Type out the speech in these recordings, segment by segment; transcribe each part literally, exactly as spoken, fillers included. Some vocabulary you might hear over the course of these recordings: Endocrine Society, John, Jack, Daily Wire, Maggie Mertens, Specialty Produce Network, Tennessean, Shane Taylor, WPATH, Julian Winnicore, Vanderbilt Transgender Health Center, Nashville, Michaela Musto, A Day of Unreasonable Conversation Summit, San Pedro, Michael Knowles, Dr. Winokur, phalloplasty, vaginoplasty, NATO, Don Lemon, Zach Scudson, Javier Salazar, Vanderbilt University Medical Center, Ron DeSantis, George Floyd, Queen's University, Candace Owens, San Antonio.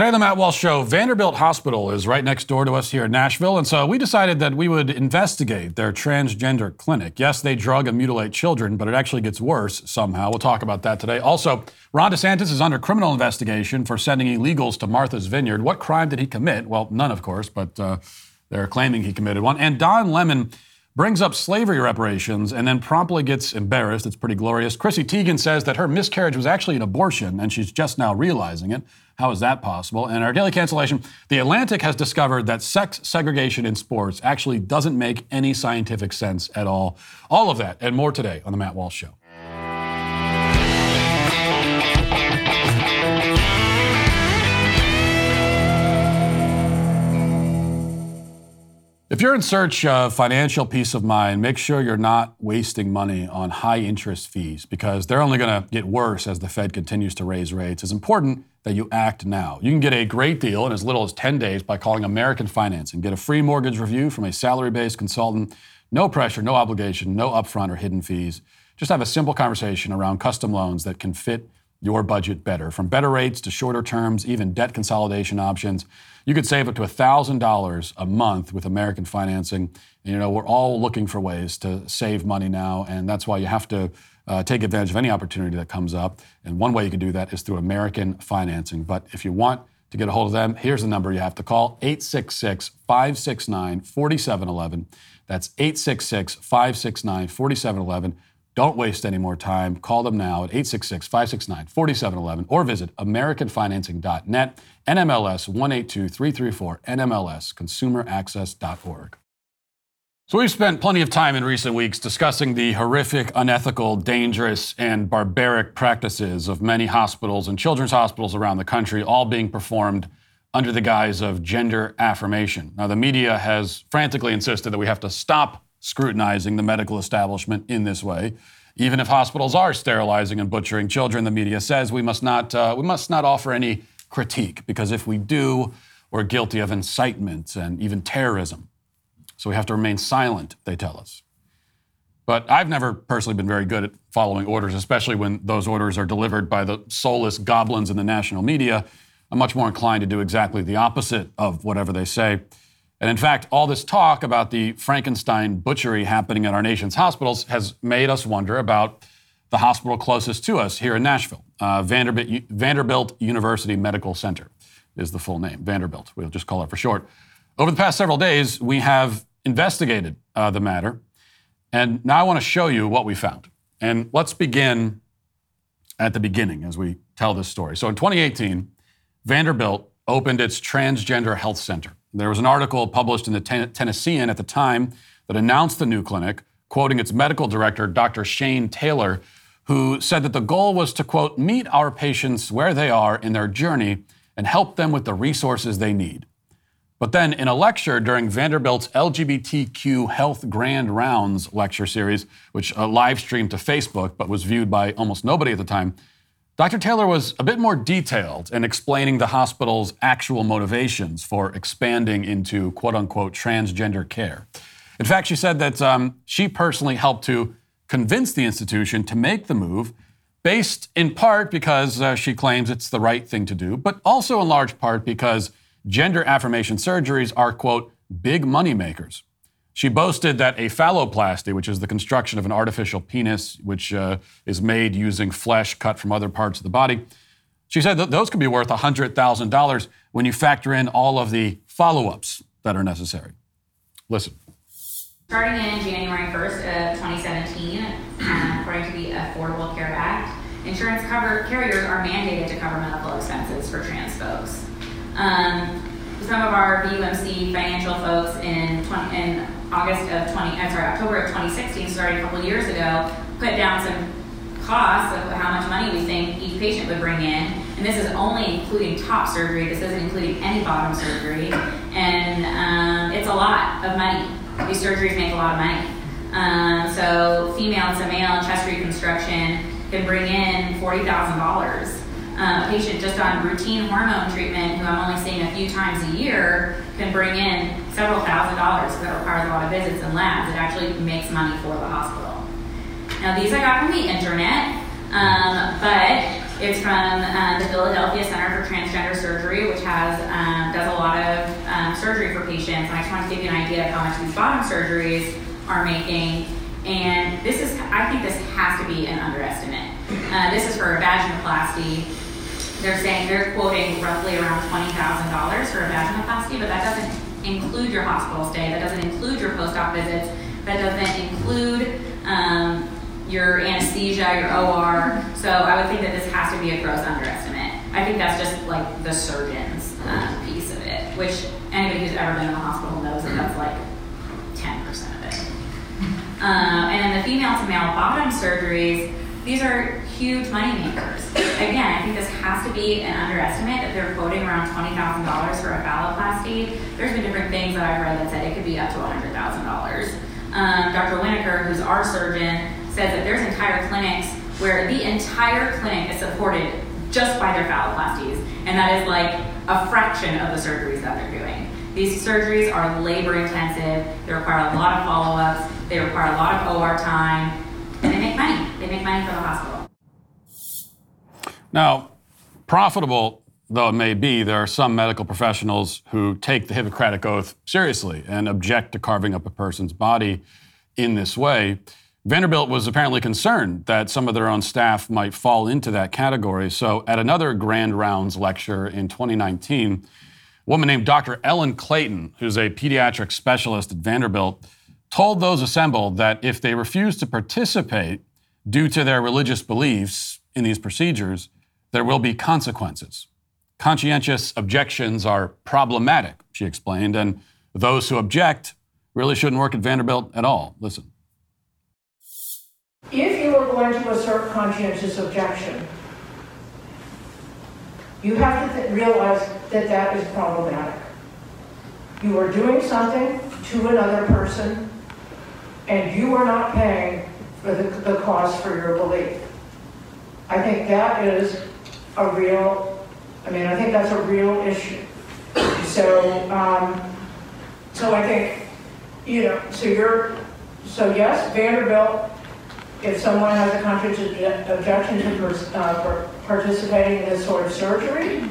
Today on the Matt Walsh Show, Vanderbilt Hospital is right next door to us here in Nashville, and so we decided that we would investigate their transgender clinic. Yes, they drug and mutilate children, but it actually gets worse somehow. We'll talk about that today. Also, Ron DeSantis is under criminal investigation for sending illegals to Martha's Vineyard. What crime did he commit? Well, none, of course, but uh, they're claiming he committed one. And Don Lemon brings up slavery reparations and then promptly gets embarrassed. It's pretty glorious. Chrissy Teigen says that her miscarriage was actually an abortion, and she's just now realizing it. How is that possible? And our daily cancellation, The Atlantic has discovered that sex segregation in sports actually doesn't make any scientific sense at all. All of that and more today on The Matt Walsh Show. If you're in search of financial peace of mind, make sure you're not wasting money on high interest fees, because they're only going to get worse as the Fed continues to raise rates. It's important that you act now. You can get a great deal in as little as ten days by calling American Financing. Get a free mortgage review from a salary-based consultant. No pressure, no obligation, no upfront or hidden fees. Just have a simple conversation around custom loans that can fit your budget better. From better rates to shorter terms, even debt consolidation options, you could save up to one thousand dollars a month with American Financing. And, you know, we're all looking for ways to save money now, and that's why you have to uh, take advantage of any opportunity that comes up. And one way you can do that is through American Financing. But if you want to get a hold of them, here's the number you have to call, eight six six, five six nine, four seven one one. That's eight six six, five six nine, four seven one one. Don't waste any more time. Call them now at eight six six, five six nine, four seven one one or visit american financing dot net, N M L S one eight two three three four, N M L S consumer access dot org. So we've spent plenty of time in recent weeks discussing the horrific, unethical, dangerous, and barbaric practices of many hospitals and children's hospitals around the country, all being performed under the guise of gender affirmation. Now, the media has frantically insisted that we have to stop scrutinizing the medical establishment in this way. Even if hospitals are sterilizing and butchering children, the media says we must not uh, we must not offer any critique, because if we do, we're guilty of incitement and even terrorism. So we have to remain silent, they tell us. But I've never personally been very good at following orders, especially when those orders are delivered by the soulless goblins in the national media. I'm much more inclined to do exactly the opposite of whatever they say. And in fact, all this talk about the Frankenstein butchery happening at our nation's hospitals has made us wonder about the hospital closest to us here in Nashville. Uh, Vanderbilt, Vanderbilt University Medical Center is the full name, Vanderbilt. We'll just call it for short. Over the past several days, we have investigated uh, the matter. And now I want to show you what we found. And let's begin at the beginning as we tell this story. So in twenty eighteen, Vanderbilt opened its Transgender Health Center. There was an article published in the Ten- Tennessean at the time that announced the new clinic, quoting its medical director, Doctor Shane Taylor, who said that the goal was to, quote, meet our patients where they are in their journey and help them with the resources they need. But then in a lecture during Vanderbilt's L G B T Q Health Grand Rounds lecture series, which uh, live streamed to Facebook but was viewed by almost nobody at the time, Doctor Taylor was a bit more detailed in explaining the hospital's actual motivations for expanding into, quote unquote, transgender care. In fact, she said that um, she personally helped to convince the institution to make the move, based in part because uh, she claims it's the right thing to do, but also in large part because gender affirmation surgeries are, quote, big money makers. She boasted that a phalloplasty, which is the construction of an artificial penis, which uh, is made using flesh cut from other parts of the body, she said that those could be worth one hundred thousand dollars when you factor in all of the follow-ups that are necessary. Listen. Starting in January first of twenty seventeen, according to the Affordable Care Act, insurance cover carriers are mandated to cover medical expenses for trans folks. Um, some of our V U M C financial folks in twenty in August of twenty, I'm sorry, October of twenty sixteen, starting a couple years ago, put down some costs of how much money we think each patient would bring in. And this is only including top surgery. This isn't including any bottom surgery. And um, it's a lot of money. These surgeries make a lot of money. Um, so female to male chest reconstruction can bring in forty thousand dollars. Um, a patient just on routine hormone treatment, who I'm only seeing a few times a year, can bring in several thousand dollars. That requires a lot of visits and labs. It actually makes money for the hospital. Now, these I got from the internet, um, but It's from uh, the Philadelphia Center for Transgender Surgery, which has um, does a lot of um, surgery for patients. And I just want to give you an idea of how much these bottom surgeries are making. And this is, I think this has to be an underestimate. Uh, this is for a vaginoplasty. They're saying, they're quoting roughly around twenty thousand dollars for a vaginoplasty, but that doesn't include your hospital stay, that doesn't include your post-op visits, that doesn't include um, your anesthesia, your O R. So I would think that this has to be a gross underestimate. I think that's just like the surgeon's uh, piece of it, which anybody who's ever been in a hospital knows that that's like ten percent of it. Uh, and then the female to male bottom surgeries, these are huge money makers. Again, I think this has to be an underestimate that they're quoting around twenty thousand dollars for a phalloplasty. There's been different things that I've read that said it could be up to one hundred thousand dollars. Um, Doctor Winokur, who's our surgeon, says that there's entire clinics where the entire clinic is supported just by their phalloplasties, and that is like a fraction of the surgeries that they're doing. These surgeries are labor intensive, they require a lot of follow-ups, they require a lot of O R time, and they make money. They make money for the hospital. Now, profitable though it may be, there are some medical professionals who take the Hippocratic Oath seriously and object to carving up a person's body in this way. Vanderbilt was apparently concerned that some of their own staff might fall into that category. So at another Grand Rounds lecture in twenty nineteen, a woman named Doctor Ellen Clayton, who's a pediatric specialist at Vanderbilt, told those assembled that if they refused to participate due to their religious beliefs in these procedures, there will be consequences. Conscientious objections are problematic, she explained, and those who object really shouldn't work at Vanderbilt at all. Listen. If you are going to assert conscientious objection, you have to th- realize that that is problematic. You are doing something to another person, and you are not paying for the, the cost for your belief. I think that is a real, I mean, I think that's a real issue. So, um, so I think, you know, so you're, so yes, Vanderbilt, if someone has a conscientious objection to pers- uh, for participating in this sort of surgery,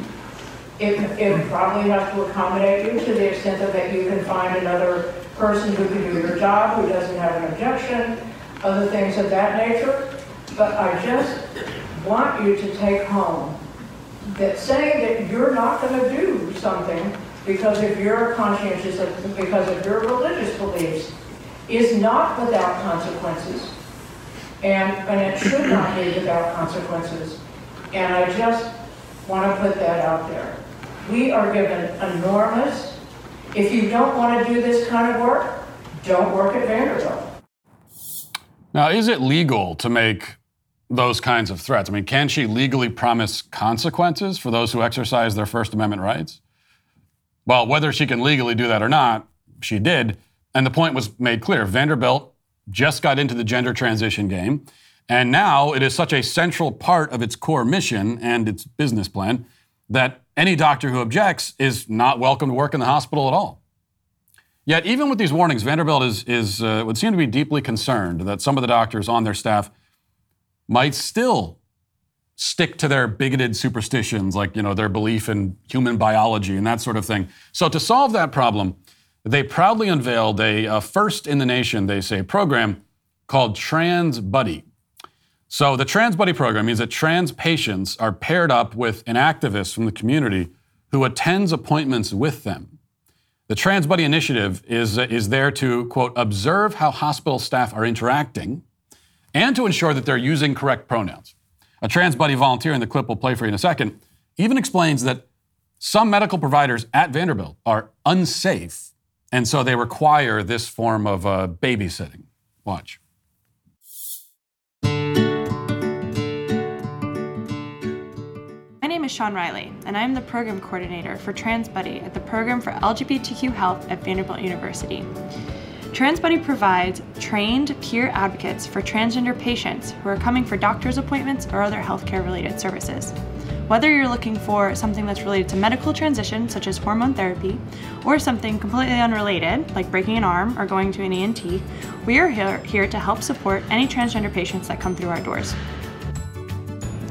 it, it probably has to accommodate you to the extent that, that you can find another person who can do your job, who doesn't have an objection, other things of that nature. But I just want you to take home that saying that you're not going to do something because of your conscientious, because of your religious beliefs, is not without consequences. And, and it should not be without consequences. And I just want to put that out there. We are given enormous, if you don't want to do this kind of work, don't work at Vanderbilt. Now, is it legal to make those kinds of threats? I mean, can she legally promise consequences for those who exercise their First Amendment rights? Well, whether she can legally do that or not, she did. And the point was made clear. Vanderbilt just got into the gender transition game, and now it is such a central part of its core mission and its business plan that any doctor who objects is not welcome to work in the hospital at all. Yet, even with these warnings, Vanderbilt is, is uh, would seem to be deeply concerned that some of the doctors on their staff might still stick to their bigoted superstitions, like, you know, their belief in human biology and that sort of thing. So to solve that problem, they proudly unveiled a, a first-in-the-nation, they say, program called TransBuddy. So the TransBuddy program means that trans patients are paired up with an activist from the community who attends appointments with them. The TransBuddy initiative is, is there to, quote, observe how hospital staff are interacting and to ensure that they're using correct pronouns. A TransBuddy volunteer in the clip we'll play for you in a second even explains that some medical providers at Vanderbilt are unsafe, and so they require this form of uh, babysitting. Watch. My name is Sean Riley, and I'm the program coordinator for TransBuddy at the Program for L G B T Q Health at Vanderbilt University. TransBuddy provides trained peer advocates for transgender patients who are coming for doctor's appointments or other healthcare-related services. Whether you're looking for something that's related to medical transition, such as hormone therapy, or something completely unrelated, like breaking an arm or going to an E N T, we are here, here to help support any transgender patients that come through our doors.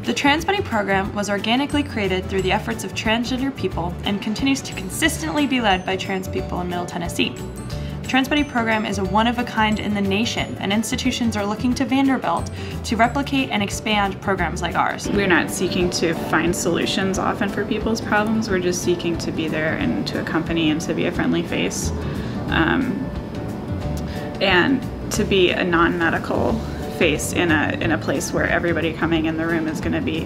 The TransBuddy program was organically created through the efforts of transgender people and continues to consistently be led by trans people in Middle Tennessee. The TransBuddy program is a one-of-a-kind in the nation, and institutions are looking to Vanderbilt to replicate and expand programs like ours. We're not seeking to find solutions often for people's problems, we're just seeking to be there and to accompany and to be a friendly face. Um, and to be a non-medical face in a, in a place where everybody coming in the room is going to be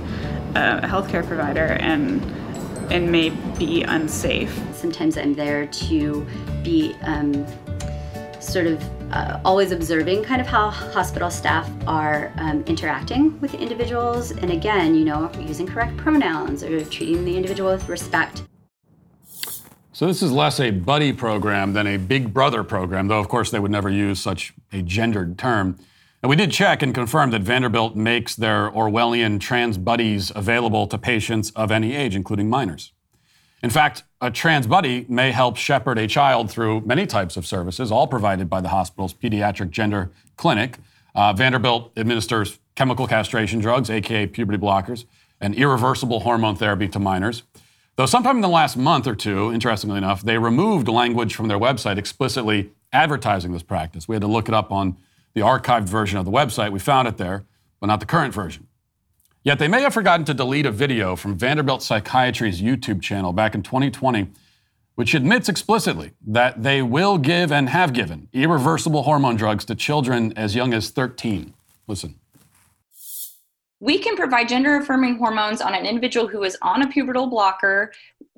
a healthcare provider and and may be unsafe. Sometimes I'm there to be um, sort of uh, always observing kind of how hospital staff are um, interacting with individuals, and again, you know, using correct pronouns or treating the individual with respect. So this is less a buddy program than a big brother program, though of course they would never use such a gendered term. And we did check and confirm that Vanderbilt makes their Orwellian trans buddies available to patients of any age, including minors. In fact, a trans buddy may help shepherd a child through many types of services, all provided by the hospital's pediatric gender clinic. Uh, Vanderbilt administers chemical castration drugs, aka puberty blockers, and irreversible hormone therapy to minors. Though sometime in the last month or two, interestingly enough, they removed language from their website explicitly advertising this practice. We had to look it up on the archived version of the website. We found it there, but not the current version. Yet they may have forgotten to delete a video from Vanderbilt Psychiatry's YouTube channel back in twenty twenty, which admits explicitly that they will give and have given irreversible hormone drugs to children as young as thirteen. Listen. We can provide gender-affirming hormones on an individual who is on a pubertal blocker,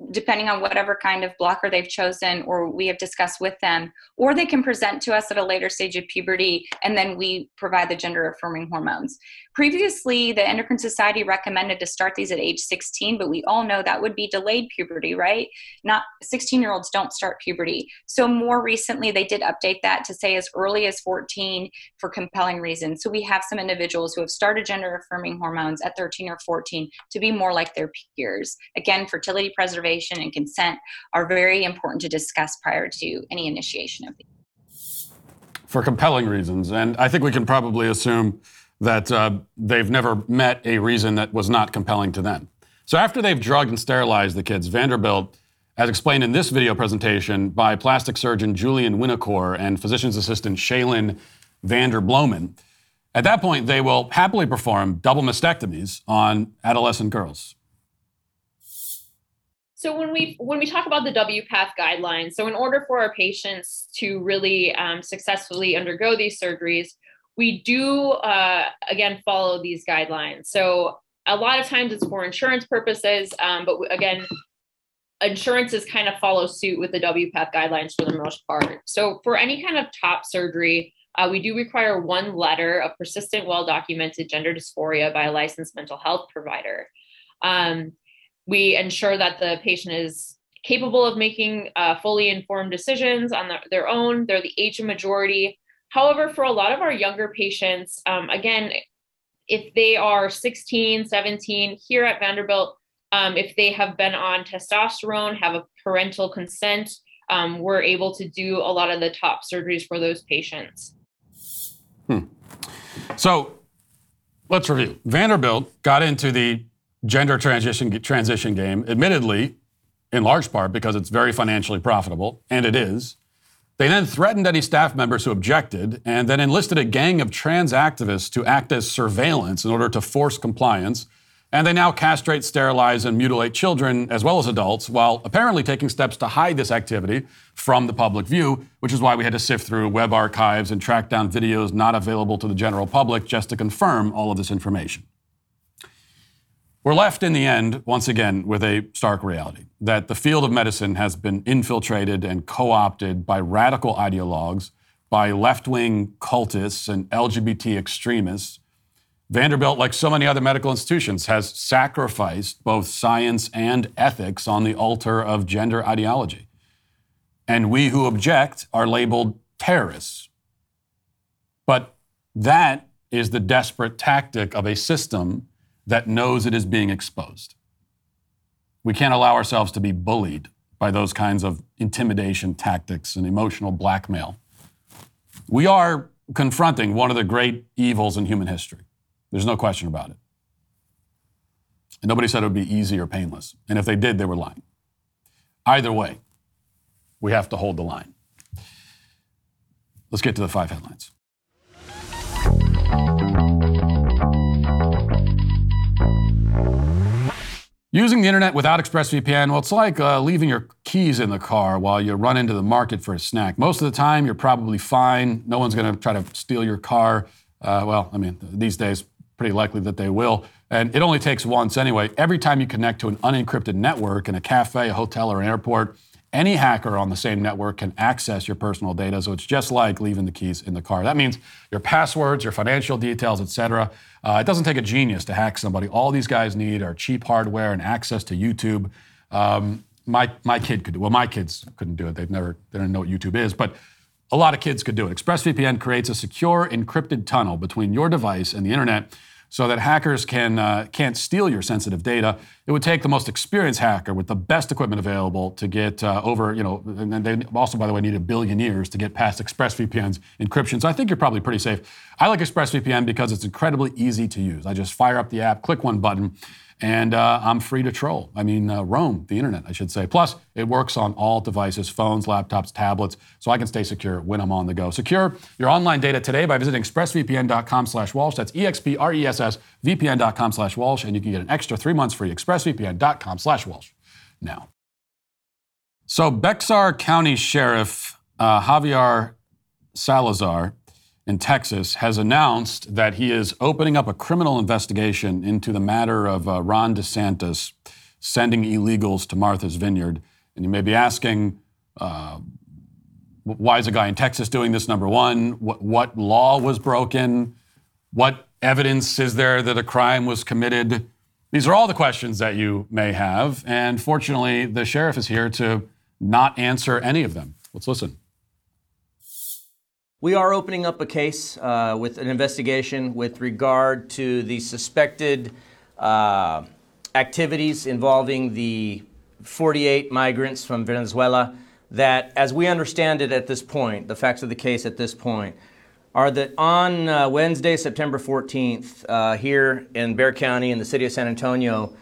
depending on whatever kind of blocker they've chosen or we have discussed with them, or they can present to us at a later stage of puberty, and then we provide the gender-affirming hormones. Previously, the Endocrine Society recommended to start these at age sixteen, but we all know that would be delayed puberty, right? Not sixteen-year-olds don't start puberty. So more recently, they did update that to say as early as fourteen for compelling reasons. So we have some individuals who have started gender-affirming hormones at thirteen or fourteen to be more like their peers. Again, fertility preservation and consent are very important to discuss prior to any initiation of these. For compelling reasons, and I think we can probably assume that uh, they've never met a reason that was not compelling to them. So after they've drugged and sterilized the kids, Vanderbilt, as explained in this video presentation by plastic surgeon Julian Winnicore and physician's assistant Shaylin Vanderblomen, at that point, they will happily perform double mastectomies on adolescent girls. So when we when we talk about the W PATH guidelines, so in order for our patients to really um, successfully undergo these surgeries, we do, uh, again, follow these guidelines. So a lot of times it's for insurance purposes, um, but again, insurances kind of follow suit with the W PATH guidelines for the most part. So for any kind of top surgery, Uh, we do require one letter of persistent, well-documented gender dysphoria by a licensed mental health provider. Um, we ensure that the patient is capable of making uh, fully informed decisions on the, their own. They're the age majority. However, for a lot of our younger patients, um, again, if they are sixteen, seventeen, here at Vanderbilt, um, if they have been on testosterone, have a parental consent, um, we're able to do a lot of the top surgeries for those patients. Hmm. So let's review. Vanderbilt got into the gender transition transition game, admittedly, in large part because it's very financially profitable, and it is. They then threatened any staff members who objected, and then enlisted a gang of trans activists to act as surveillance in order to force compliance. And they now castrate, sterilize, and mutilate children as well as adults, while apparently taking steps to hide this activity from the public view, which is why we had to sift through web archives and track down videos not available to the general public just to confirm all of this information. We're left in the end, once again, with a stark reality that the field of medicine has been infiltrated and co-opted by radical ideologues, by left-wing cultists and L G B T extremists. Vanderbilt, like so many other medical institutions, has sacrificed both science and ethics on the altar of gender ideology. And we who object are labeled terrorists. But that is the desperate tactic of a system that knows it is being exposed. We can't allow ourselves to be bullied by those kinds of intimidation tactics and emotional blackmail. We are confronting one of the great evils in human history. There's no question about it. And nobody said it would be easy or painless. And if they did, they were lying. Either way, we have to hold the line. Let's get to the five headlines. Using the internet without ExpressVPN, well, it's like uh, leaving your keys in the car while you run into the market for a snack. Most of the time, you're probably fine. No one's going to try to steal your car. Uh, well, I mean, these days, pretty likely that they will. And it only takes once anyway. Every time you connect to an unencrypted network in a cafe, a hotel, or an airport, any hacker on the same network can access your personal data. So it's just like leaving the keys in the car. That means your passwords, your financial details, et cetera. Uh, it doesn't take a genius to hack somebody. All these guys need are cheap hardware and access to YouTube. Um, my my kid could do it. Well, my kids couldn't do it. They've never, they don't know what YouTube is, but a lot of kids could do it. ExpressVPN creates a secure encrypted tunnel between your device and the internet so that hackers can, uh, can't steal your sensitive data. It would take the most experienced hacker with the best equipment available to get uh, over, you know, and they also, by the way, need a billion years to get past ExpressVPN's encryption. So I think you're probably pretty safe. I like ExpressVPN because it's incredibly easy to use. I just fire up the app, click one button, and uh, I'm free to troll. I mean, uh, roam the internet, I should say. Plus, it works on all devices, phones, laptops, tablets, so I can stay secure when I'm on the go. Secure your online data today by visiting express v p n dot com slash walsh. That's E X P R E S S V P N dot com slash walsh, and you can get an extra three months free. express v p n dot com slash walsh now. So Bexar County Sheriff uh, Javier Salazar in Texas has announced that he is opening up a criminal investigation into the matter of uh, Ron DeSantis sending illegals to Martha's Vineyard. And you may be asking, uh, why is a guy in Texas doing this, number one? What, what law was broken? What evidence is there that a crime was committed? These are all the questions that you may have. And fortunately, the sheriff is here to not answer any of them. Let's listen. We are opening up a case uh, with an investigation with regard to the suspected uh, activities involving the forty-eight migrants from Venezuela that, as we understand it at this point, the facts of the case at this point, are that on uh, Wednesday, September fourteenth, uh, here in Bexar County in the city of San Antonio,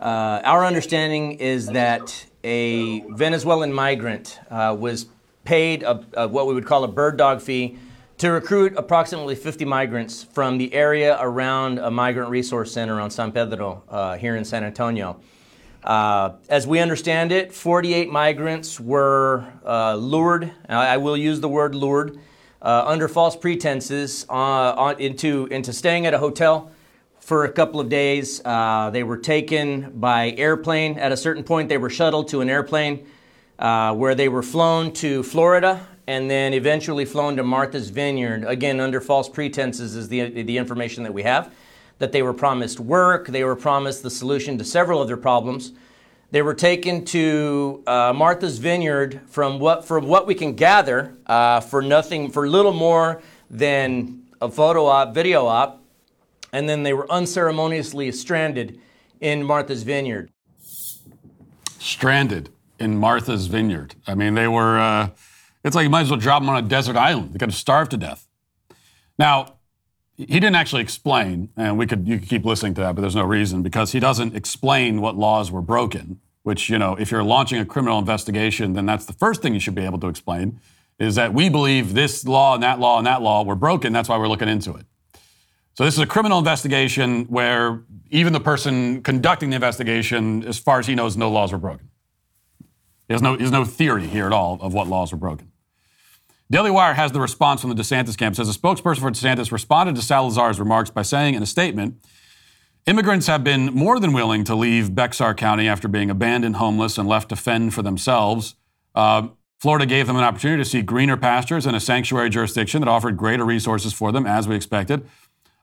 uh, our understanding is that a Venezuelan migrant uh, was paid a, a, what we would call a bird dog fee to recruit approximately fifty migrants from the area around a migrant resource center on San Pedro uh, here in San Antonio. Uh, as we understand it, forty-eight migrants were uh, lured, I will use the word lured, uh, under false pretenses uh, on, into, into staying at a hotel for a couple of days. Uh, they were taken by airplane. At a certain point, they were shuttled to an airplane Uh, where they were flown to Florida and then eventually flown to Martha's Vineyard, again under false pretenses is the the information that we have, that they were promised work, they were promised the solution to several of their problems. They were taken to uh, Martha's Vineyard from what from what we can gather uh, for nothing, for little more than a photo op, video op, and then they were unceremoniously stranded in Martha's Vineyard. Stranded. In Martha's Vineyard. I mean, they were, uh, it's like you might as well drop them on a desert island. They could have starved to death. Now, he didn't actually explain, and we could you could keep listening to that, but there's no reason, because he doesn't explain what laws were broken, which, you know, if you're launching a criminal investigation, then that's the first thing you should be able to explain, is that we believe this law and that law and that law were broken. That's why we're looking into it. So this is a criminal investigation where even the person conducting the investigation, as far as he knows, no laws were broken. There's no, there's no theory here at all of what laws were broken. Daily Wire has the response from the DeSantis camp. It says a spokesperson for DeSantis responded to Salazar's remarks by saying in a statement, immigrants have been more than willing to leave Bexar County after being abandoned, homeless, and left to fend for themselves. Uh, Florida gave them an opportunity to see greener pastures and a sanctuary jurisdiction that offered greater resources for them, as we expected.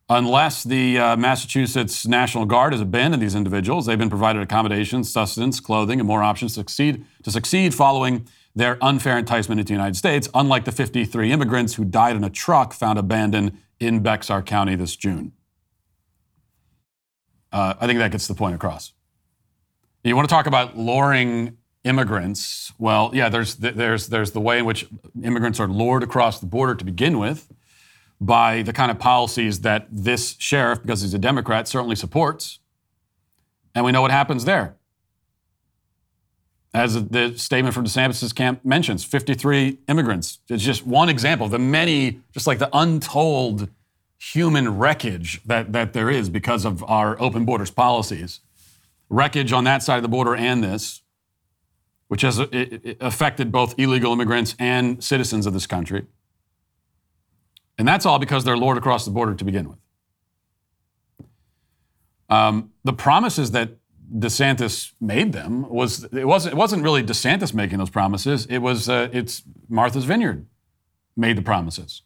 Unless the uh, Massachusetts National Guard has abandoned these individuals, they've been provided accommodations, sustenance, clothing, and more options to succeed, to succeed following their unfair enticement into the United States, unlike the fifty-three immigrants who died in a truck found abandoned in Bexar County this June. Uh, I think that gets the point across. You want to talk about luring immigrants? Well, yeah, there's the, there's there's the way in which immigrants are lured across the border to begin with, by the kind of policies that this sheriff, because he's a Democrat, certainly supports. And we know what happens there. As the statement from DeSantis' camp mentions, fifty-three immigrants. It's just one example of the many, just like the untold human wreckage that, that there is because of our open borders policies. Wreckage on that side of the border and this, which has it, it affected both illegal immigrants and citizens of this country. And that's all because they're lured across the border to begin with. Um, the promises that DeSantis made them was it wasn't it wasn't really DeSantis making those promises. It was uh, it's Martha's Vineyard made the promises.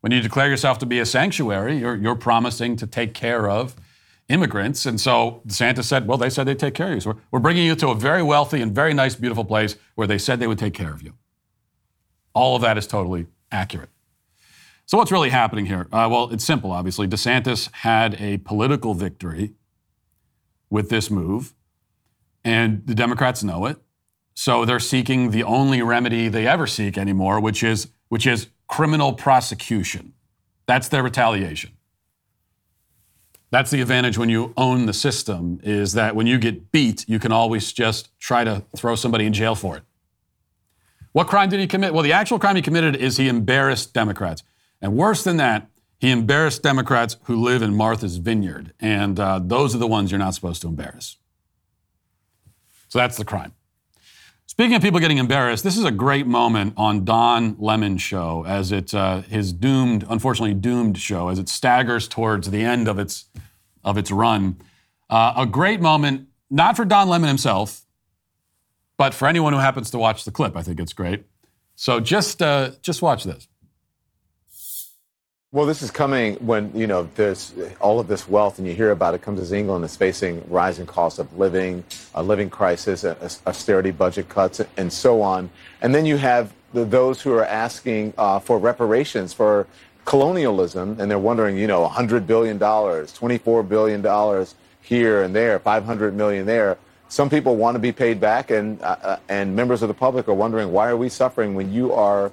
When you declare yourself to be a sanctuary, you're you're promising to take care of immigrants, and so DeSantis said, "Well, they said they'd take care of you. So we're, we're bringing you to a very wealthy and very nice, beautiful place where they said they would take care of you." All of that is totally accurate. So what's really happening here? Uh, well, it's simple, obviously. DeSantis had a political victory with this move, and the Democrats know it. So they're seeking the only remedy they ever seek anymore, which is which is criminal prosecution. That's their retaliation. That's the advantage when you own the system, is that when you get beat, you can always just try to throw somebody in jail for it. What crime did he commit? Well, the actual crime he committed is he embarrassed Democrats. And worse than that, he embarrassed Democrats who live in Martha's Vineyard, and uh, those are the ones you're not supposed to embarrass. So that's the crime. Speaking of people getting embarrassed, this is a great moment on Don Lemon's show, as it uh, his doomed, unfortunately doomed show, as it staggers towards the end of its of its run. Uh, a great moment, not for Don Lemon himself, but for anyone who happens to watch the clip. I think it's great. So just uh, just watch this. Well, this is coming when, you know, there's all of this wealth and you hear about it comes as England is facing rising costs of living, a living crisis, austerity budget cuts, and so on. And then you have the, those who are asking uh, for reparations for colonialism, and they're wondering, you know, one hundred billion dollars, twenty-four billion dollars here and there, five hundred million dollars there. Some people want to be paid back, and uh, and members of the public are wondering, why are we suffering when you are...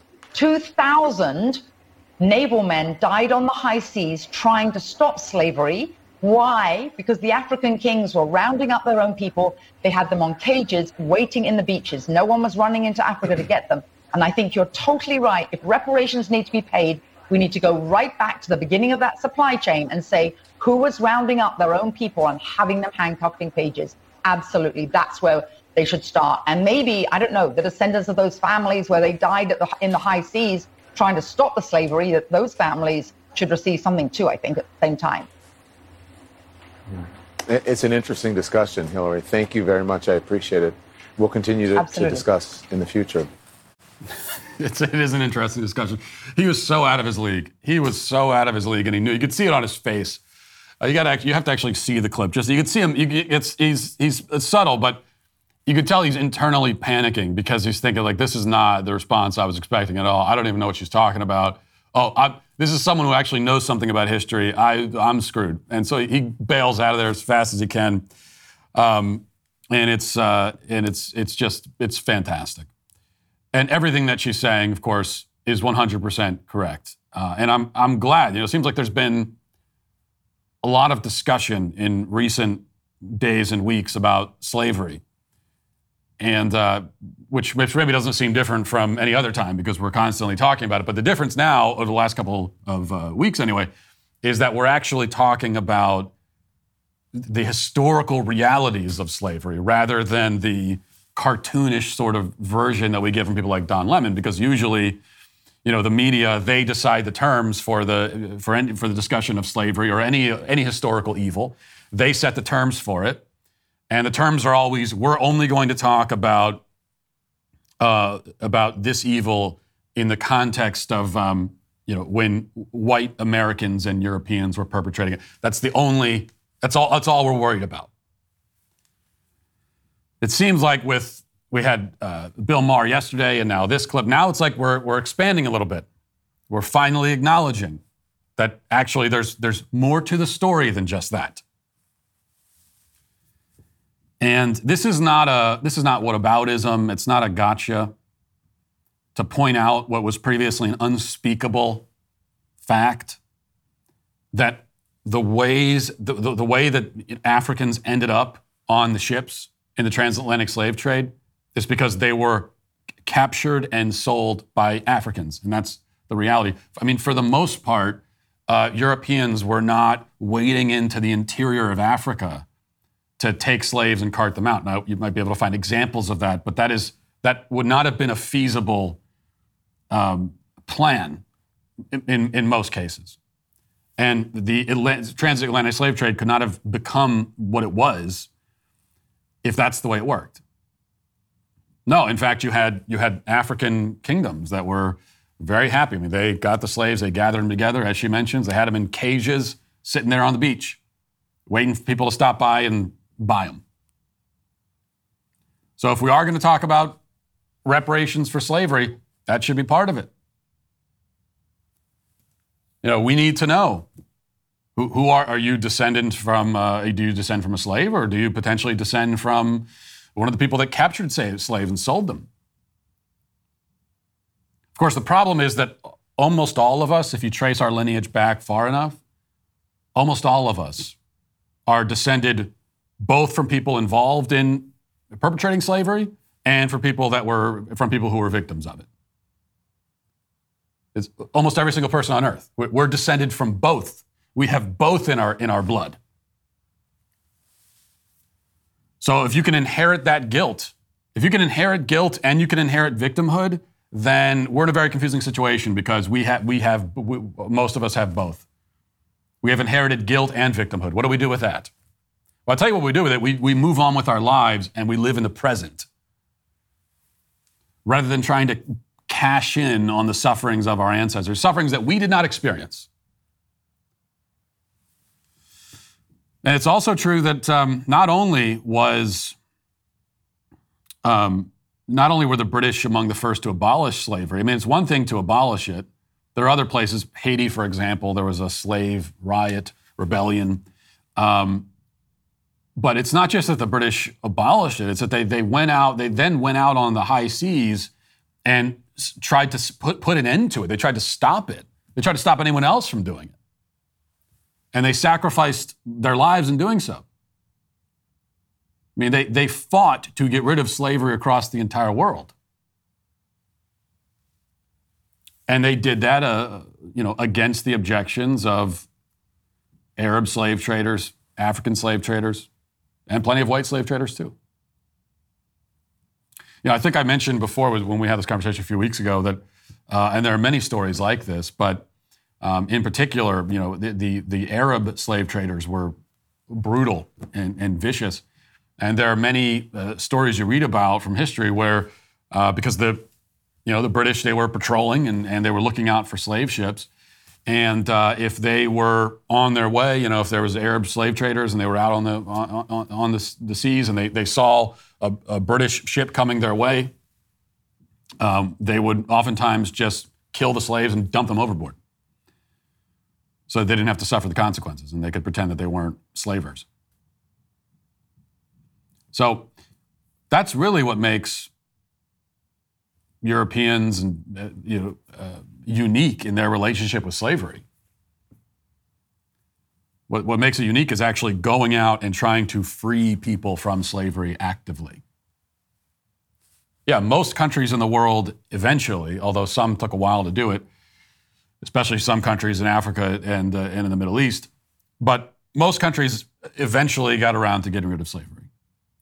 two thousand naval men died on the high seas trying to stop slavery. Why? Because the African kings were rounding up their own people. They had them on cages waiting in the beaches. No one was running into Africa to get them. And I think you're totally right. If reparations need to be paid, we need to go right back to the beginning of that supply chain and say, who was rounding up their own people and having them handcuffed in cages? Absolutely. That's where they should start. And maybe, I don't know, the descendants of those families where they died at the, in the high seas trying to stop the slavery, that those families should receive something too, I think, at the same time. It's an interesting discussion, Hillary. Thank you very much. I appreciate it. We'll continue to, to discuss in the future. it's, it is an interesting discussion. He was so out of his league. He was so out of his league, and he knew. You could see it on his face. Uh, you got to, you have to actually see the clip. Just you can see him. You, it's he's he's it's subtle, but you could tell he's internally panicking because he's thinking, like, this is not the response I was expecting at all. I don't even know what she's talking about. Oh, I, this is someone who actually knows something about history. I, I'm screwed. And so he bails out of there as fast as he can. Um, and it's uh, and it's it's just, it's fantastic. And everything that she's saying, of course, is one hundred percent correct. Uh, and I'm I'm glad. You know, it seems like there's been a lot of discussion in recent days and weeks about slavery. And uh, which, which maybe doesn't seem different from any other time because we're constantly talking about it. But the difference now, over the last couple of uh, weeks anyway, is that we're actually talking about the historical realities of slavery rather than the cartoonish sort of version that we get from people like Don Lemon. Because usually, you know, the media, they decide the terms for the for any, for the discussion of slavery or any any historical evil. They set the terms for it. And the terms are always, we're only going to talk about uh, about this evil in the context of, um, you know, when white Americans and Europeans were perpetrating it. That's the only, that's all, that's all we're worried about. it seems like with, we had uh, Bill Maher yesterday and now this clip, now it's like we're we're expanding a little bit. We're finally acknowledging that actually there's there's more to the story than just that. And this is not a this is not whataboutism. It's not a gotcha to point out what was previously an unspeakable fact, that the ways the, the, the way that Africans ended up on the ships in the transatlantic slave trade is because they were captured and sold by Africans, and that's the reality. I mean, for the most part, uh, Europeans were not wading into the interior of Africa to take slaves and cart them out. Now, you might be able to find examples of that, but that is that would not have been a feasible um, plan in, in, in most cases. And the Atlantic, transatlantic slave trade could not have become what it was if that's the way it worked. No, in fact, you had you had African kingdoms that were very happy. I mean, they got the slaves, they gathered them together, as she mentions. They had them in cages, sitting there on the beach, waiting for people to stop by and buy them. So if we are going to talk about reparations for slavery, that should be part of it. You know, we need to know who, who are, are you descendants from, uh, do you descend from a slave, or do you potentially descend from one of the people that captured slaves and sold them? Of course, the problem is that almost all of us, if you trace our lineage back far enough, almost all of us are descended both from people involved in perpetrating slavery and from people that were from people who were victims of it. It's almost every single person on earth. We're descended from both. We have both in our in our blood. So if you can inherit that guilt, if you can inherit guilt and you can inherit victimhood, then we're in a very confusing situation, because we have, we have, we, most of us have both. We have inherited guilt and victimhood. What do we do with that? Well, I'll tell you what we do with it. We, we move on with our lives and we live in the present, rather than trying to cash in on the sufferings of our ancestors, sufferings that we did not experience. And it's also true that um, not only was... Um, Not only were the British among the first to abolish slavery, I mean, it's one thing to abolish it. There are other places, Haiti, for example, there was a slave riot, rebellion. Um, but it's not just that the British abolished it, it's that they they went out, they then went out on the high seas and tried to put, put an end to it. They tried to stop it. They tried to stop anyone else from doing it. And they sacrificed their lives in doing so. I mean, they, they fought to get rid of slavery across the entire world. And they did that, uh, you know, against the objections of Arab slave traders, African slave traders, and plenty of white slave traders too. You know, I think I mentioned before when we had this conversation a few weeks ago that, uh, and there are many stories like this, but um, in particular, you know, the, the, the Arab slave traders were brutal and, and vicious. And there are many uh, stories you read about from history where, uh, because the, you know, the British, they were patrolling and, and they were looking out for slave ships. And uh, if they were on their way, you know, if there was Arab slave traders and they were out on the on, on, on the, the seas and they, they saw a, a British ship coming their way, um, they would oftentimes just kill the slaves and dump them overboard, so that they didn't have to suffer the consequences and they could pretend that they weren't slavers. So that's really what makes Europeans and, you know, uh, unique in their relationship with slavery. What, what makes it unique is actually going out and trying to free people from slavery actively. Yeah, most countries in the world eventually, although some took a while to do it, especially some countries in Africa and, uh, and in the Middle East, but most countries eventually got around to getting rid of slavery.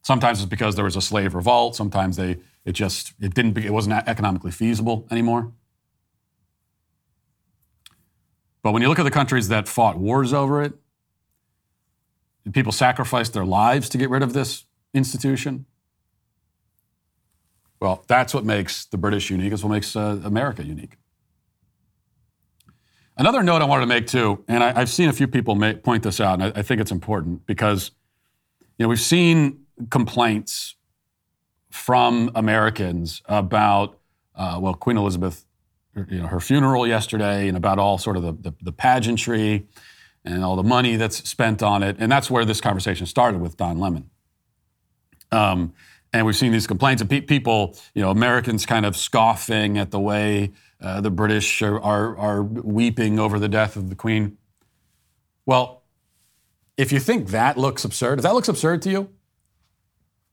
Sometimes it's because there was a slave revolt. Sometimes they it just it didn't it wasn't economically feasible anymore. But when you look at the countries that fought wars over it, people sacrificed their lives to get rid of this institution. Well, that's what makes the British unique. It's what makes uh, America unique. Another note I wanted to make too, and I, I've seen a few people make, point this out, and I, I think it's important because, you know, we've seen complaints from Americans about, uh, well, Queen Elizabeth, her, you know, her funeral yesterday, and about all sort of the, the, the pageantry and all the money that's spent on it. And that's where this conversation started with Don Lemon. Um, and we've seen these complaints of pe- people, you know, Americans kind of scoffing at the way uh, the British are, are, are weeping over the death of the Queen. Well, if you think that looks absurd, if that looks absurd to you,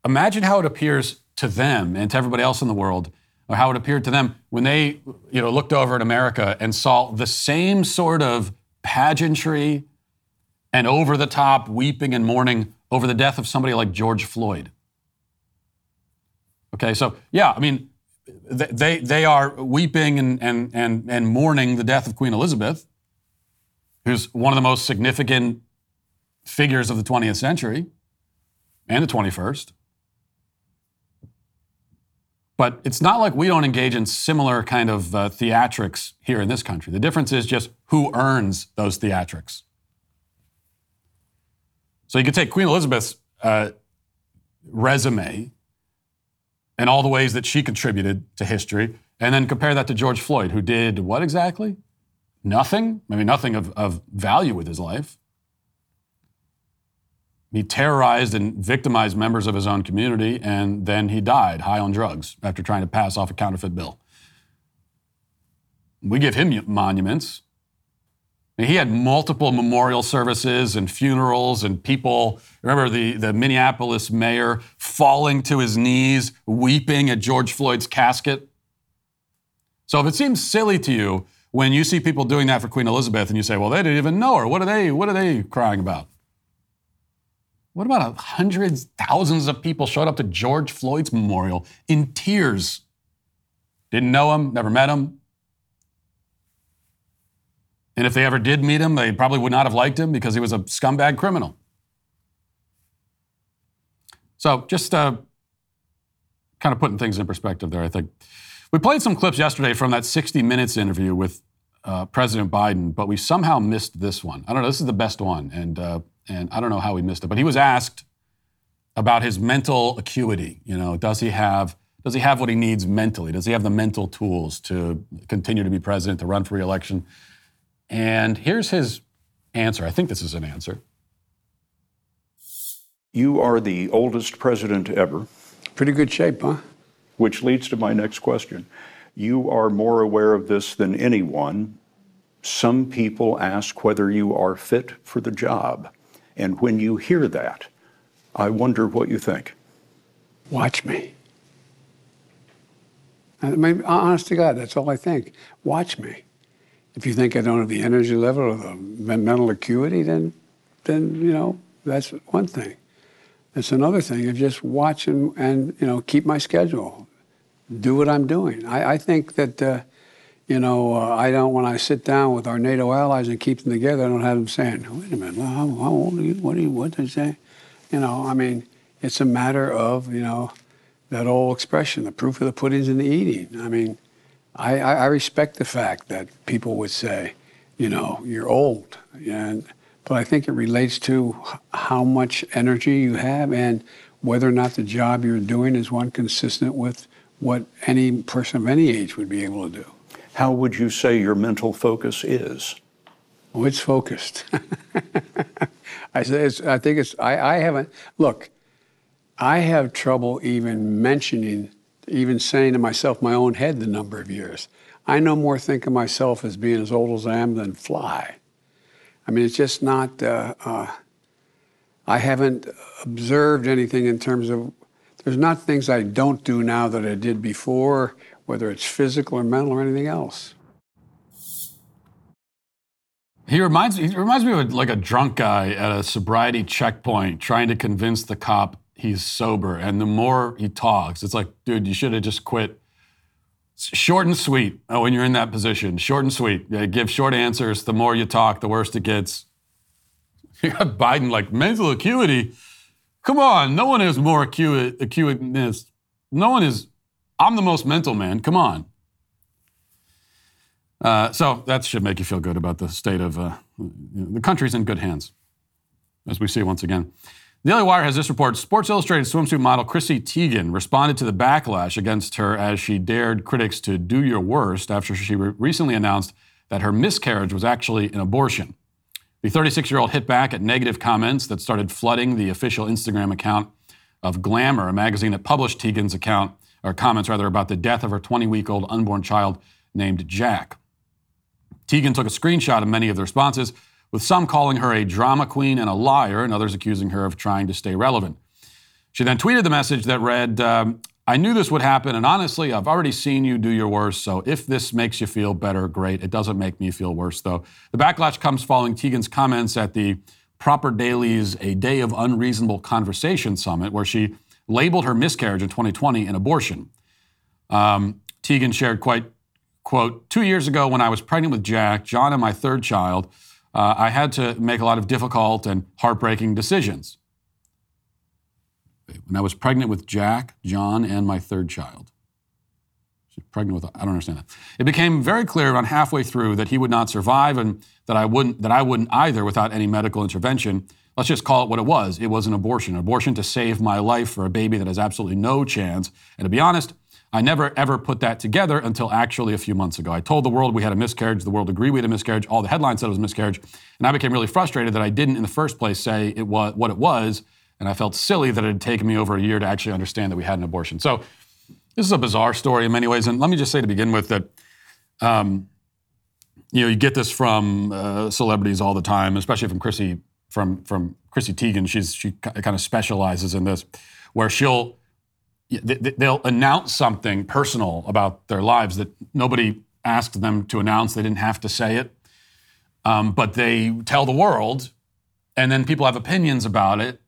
imagine how it appears to them and to everybody else in the world, or how it appeared to them when they, you know, looked over at America and saw the same sort of pageantry and over-the-top weeping and mourning over the death of somebody like George Floyd. Okay, so yeah, I mean, they they are weeping and and and and mourning the death of Queen Elizabeth, who's one of the most significant figures of the twentieth century and the twenty-first. But it's not like we don't engage in similar kind of uh, theatrics here in this country. The difference is just who earns those theatrics. So you could take Queen Elizabeth's uh, resume and all the ways that she contributed to history, and then compare that to George Floyd, who did what exactly? Nothing. I mean, nothing of, of value with his life. He terrorized and victimized members of his own community, and then he died high on drugs after trying to pass off a counterfeit bill. We give him monuments. And he had multiple memorial services and funerals and people. Remember the, the Minneapolis mayor falling to his knees, weeping at George Floyd's casket? So if it seems silly to you when you see people doing that for Queen Elizabeth and you say, well, they didn't even know her. What are they, what are they crying about? What about hundreds, thousands of people showed up to George Floyd's memorial in tears? Didn't know him, never met him. And if they ever did meet him, they probably would not have liked him because he was a scumbag criminal. So just uh, kind of putting things in perspective there, I think. We played some clips yesterday from that sixty Minutes interview with uh, President Biden, but we somehow missed this one. I don't know, this is the best one. And... Uh, And I don't know how we missed it, but he was asked about his mental acuity. You know, does he have does he have what he needs mentally? Does he have the mental tools to continue to be president, to run for re-election? And here's his answer. I think this is an answer. You are the oldest president ever. Pretty good shape, huh? Which leads to my next question. You are more aware of this than anyone. Some people ask whether you are fit for the job. And when you hear that, I wonder what you think. Watch me. I mean, honest to God, that's all I think. Watch me. If you think I don't have the energy level or the mental acuity, then, then you know, that's one thing. That's another thing of just watch and, and you know, keep my schedule. Do what I'm doing. I, I think that... Uh, You know, uh, I don't, when I sit down with our NATO allies and keep them together, I don't have them saying, wait a minute, how, how old are you? What are you, what did they say? You know, I mean, it's a matter of, you know, that old expression, the proof of the pudding's in the eating. I mean, I, I, I respect the fact that people would say, you know, you're old. And, but I think it relates to how much energy you have and whether or not the job you're doing is one consistent with what any person of any age would be able to do. How would you say your mental focus is? Oh, it's focused. I say it's, I think it's, I, I haven't, look, I have trouble even mentioning, even saying to myself my own head the number of years. I no more think of myself as being as old as I am than fly. I mean, it's just not, uh, uh, I haven't observed anything in terms of, there's not things I don't do now that I did before, whether it's physical or mental or anything else. He reminds, he reminds me of a, like a drunk guy at a sobriety checkpoint trying to convince the cop he's sober. And the more he talks, it's like, dude, you should have just quit. Short and sweet. Oh, when you're in that position, short and sweet. Yeah, give short answers. The more you talk, the worse it gets. You got Biden like, mental acuity? Come on, no one is more acute, acute than this. No one is... I'm the most mental man. Come on. Uh, so that should make you feel good about the state of uh, the country's in good hands, as we see once again. The Daily Wire has this report. Sports Illustrated swimsuit model Chrissy Teigen responded to the backlash against her as she dared critics to do your worst after she re- recently announced that her miscarriage was actually an abortion. The thirty-six-year-old hit back at negative comments that started flooding the official Instagram account of Glamour, a magazine that published Teigen's account, or comments rather, about the death of her twenty-week-old unborn child named Jack. Teigen took a screenshot of many of the responses, with some calling her a drama queen and a liar, and others accusing her of trying to stay relevant. She then tweeted the message that read, um, I knew this would happen, and honestly, I've already seen you do your worst, so if this makes you feel better, great. It doesn't make me feel worse, though. The backlash comes following Teigen's comments at the Proper Daily's A Day of Unreasonable Conversation Summit, where she labeled her miscarriage in twenty twenty an abortion. Um, Teigen shared, quite, quote, two years ago when I was pregnant with Jack, John and my third child, Uh, I had to make a lot of difficult and heartbreaking decisions. When I was pregnant with Jack, John, and my third child. She's pregnant with, I don't understand that. It became very clear around halfway through that he would not survive and that I wouldn't, that I wouldn't either without any medical intervention. Let's just call it what it was. It was an abortion. An abortion to save my life for a baby that has absolutely no chance. And to be honest, I never, ever put that together until actually a few months ago. I told the world we had a miscarriage. The world agreed we had a miscarriage. All the headlines said it was a miscarriage. And I became really frustrated that I didn't in the first place say it was what it was. And I felt silly that it had taken me over a year to actually understand that we had an abortion. So this is a bizarre story in many ways. And let me just say to begin with that, um, you know, you get this from uh, celebrities all the time, especially from Chrissy, from, from Chrissy Teigen. She's, she kind of specializes in this, where she'll, they'll announce something personal about their lives that nobody asked them to announce. They didn't have to say it. Um, but they tell the world, and then people have opinions about it,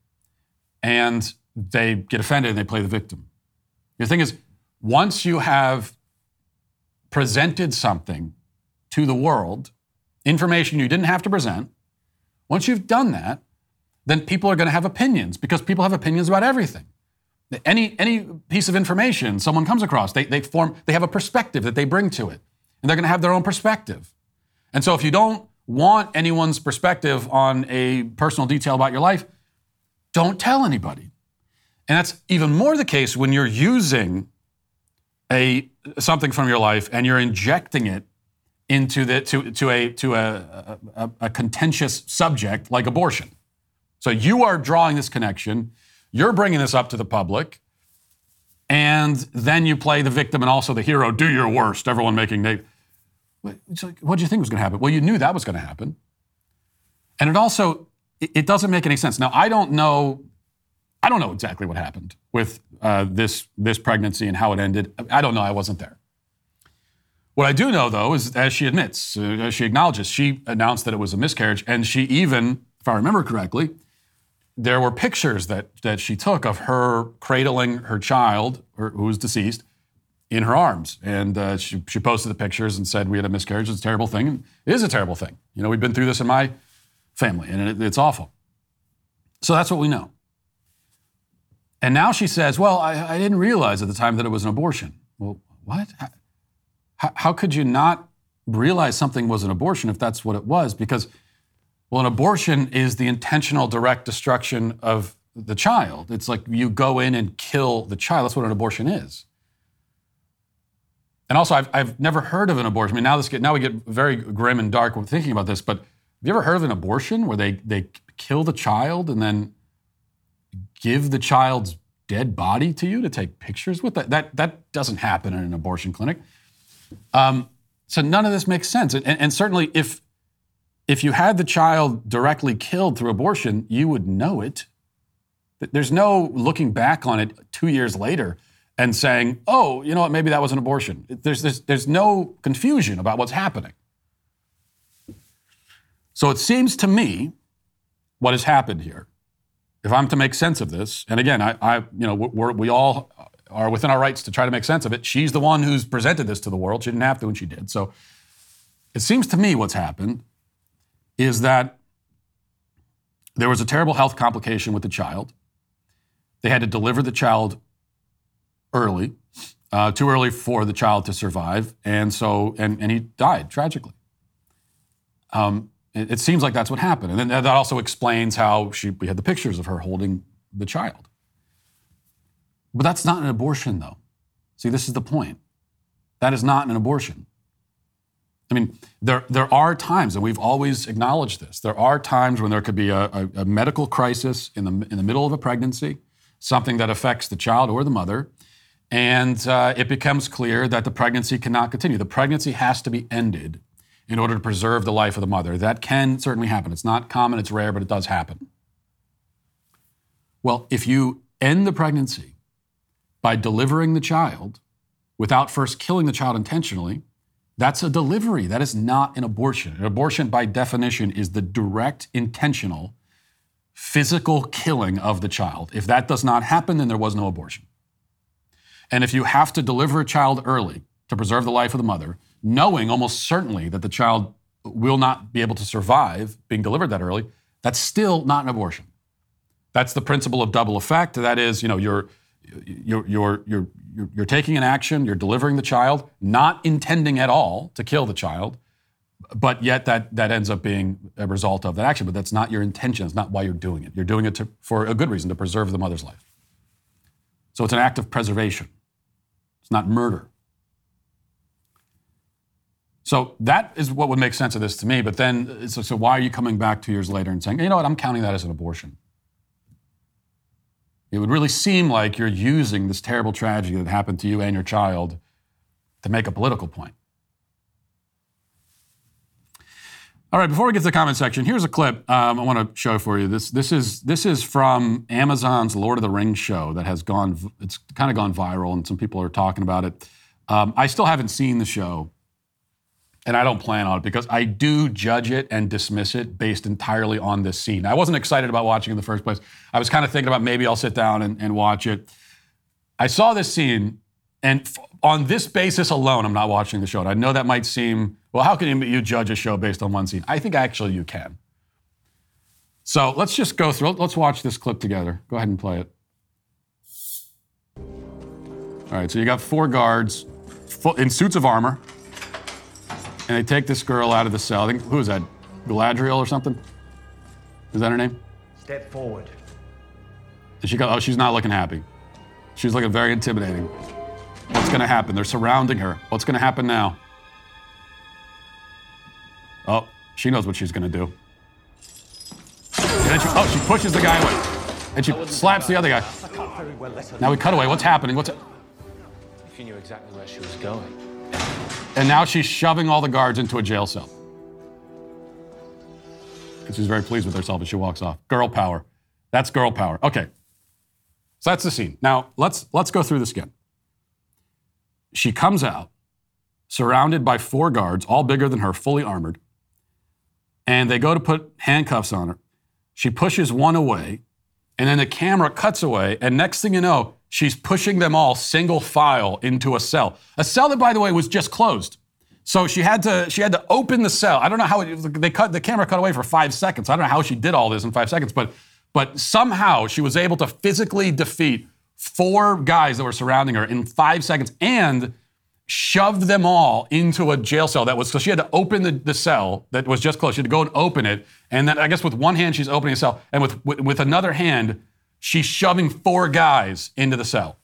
and they get offended and they play the victim. The thing is, once you have presented something to the world, information you didn't have to present, once you've done that, then people are going to have opinions, because people have opinions about everything. Any any piece of information someone comes across, they they form they have a perspective that they bring to it, and they're going to have their own perspective. And so if you don't want anyone's perspective on a personal detail about your life, don't tell anybody. And that's even more the case when you're using a something from your life and you're injecting it into the to to a to a a, a contentious subject like abortion. So you are drawing this connection. You're bringing this up to the public, and then you play the victim and also the hero. Do your worst. Everyone making negative. It's like, what did you think was going to happen? Well, you knew that was going to happen. And it also, it doesn't make any sense. Now, I don't know, I don't know exactly what happened with uh, this, this pregnancy and how it ended. I don't know. I wasn't there. What I do know, though, is, as she admits, uh, as she acknowledges, she announced that it was a miscarriage, and she even, if I remember correctly, there were pictures that, that she took of her cradling her child, her, who was deceased, in her arms. And uh, she, she posted the pictures and said, we had a miscarriage. It's a terrible thing. And it is a terrible thing. You know, we've been through this in my family, and it, it's awful. So that's what we know. And now she says, well, I, I didn't realize at the time that it was an abortion. Well, what? How, how could you not realize something was an abortion if that's what it was? Because Well, an abortion is the intentional direct destruction of the child. It's like you go in and kill the child. That's what an abortion is. And also, I've, I've never heard of an abortion. I mean, now this get, now we get very grim and dark when thinking about this, but have you ever heard of an abortion where they, they kill the child and then give the child's dead body to you to take pictures with? That that, that doesn't happen in an abortion clinic. Um, so none of this makes sense. And, and certainly if... If you had the child directly killed through abortion, you would know it. There's no looking back on it two years later and saying, oh, you know what, maybe that was an abortion. There's, there's, there's no confusion about what's happening. So it seems to me what has happened here, if I'm to make sense of this, and again, I, I you know, we're, we all are within our rights to try to make sense of it. She's the one who's presented this to the world. She didn't have to, and she did. So it seems to me what's happened is that there was a terrible health complication with the child. They had to deliver the child early, uh, too early for the child to survive, and so and, and he died tragically. Um, It, it seems like that's what happened. And then that also explains how she, we had the pictures of her holding the child. But that's not an abortion, though. See, this is the point. That is not an abortion. I mean, there there are times, and we've always acknowledged this, there are times when there could be a, a, a medical crisis in the in the middle of a pregnancy, something that affects the child or the mother, and uh, it becomes clear that the pregnancy cannot continue. The pregnancy has to be ended in order to preserve the life of the mother. That can certainly happen. It's not common, it's rare, but it does happen. Well, if you end the pregnancy by delivering the child without first killing the child intentionally, that's a delivery. That is not an abortion. An abortion, by definition, is the direct, intentional, physical killing of the child. If that does not happen, then there was no abortion. And if you have to deliver a child early to preserve the life of the mother, knowing almost certainly that the child will not be able to survive being delivered that early, that's still not an abortion. That's the principle of double effect. That is, you know, you're You're, you're, you're, you're taking an action, you're delivering the child, not intending at all to kill the child, but yet that, that ends up being a result of that action. But that's not your intention. It's not why you're doing it. You're doing it to, for a good reason, to preserve the mother's life. So it's an act of preservation. It's not murder. So that is what would make sense of this to me. But then, so, so why are you coming back two years later and saying, you know what, I'm counting that as an abortion? It would really seem like you're using this terrible tragedy that happened to you and your child to make a political point. All right, before we get to the comment section, here's a clip um, I want to show for you. This this is this is from Amazon's Lord of the Rings show that has gone, it's kind of gone viral, and some people are talking about it. Um, I still haven't seen the show, and I don't plan on it because I do judge it and dismiss it based entirely on this scene. I wasn't excited about watching it in the first place. I was kind of thinking about maybe I'll sit down and, and watch it. I saw this scene, and f- on this basis alone, I'm not watching the show. And I know that might seem, well, how can you judge a show based on one scene? I think actually you can. So let's just go through, let's watch this clip together. Go ahead and play it. All right, so you got four guards full, in suits of armor, and they take this girl out of the cell. I think, who is that? Galadriel or something? Is that her name? Step forward. And she goes, oh, she's not looking happy. She's looking very intimidating. What's gonna happen? They're surrounding her. What's gonna happen now? Oh, she knows what she's gonna do. And then she, oh, she pushes the guy away. And she slaps the other guy. Now we cut away. What's happening? What's ha- If you knew exactly where she was going. And now she's shoving all the guards into a jail cell. And she's very pleased with herself as she walks off. Girl power. That's girl power. Okay. So that's the scene. Now, let's let's go through this again. She comes out, surrounded by four guards, all bigger than her, fully armored. And they go to put handcuffs on her. She pushes one away, and then the camera cuts away, and next thing you know, she's pushing them all single file into a cell. A cell that, by the way, was just closed. So she had to she had to open the cell. I don't know how it, they cut the camera cut away for five seconds. I don't know how she did all this in five seconds, but but somehow she was able to physically defeat four guys that were surrounding her in five seconds and shoved them all into a jail cell that was, so she had to open the, the cell that was just closed. She had to go and open it. And then I guess with one hand she's opening a cell, and with with, with another hand, she's shoving four guys into the cell.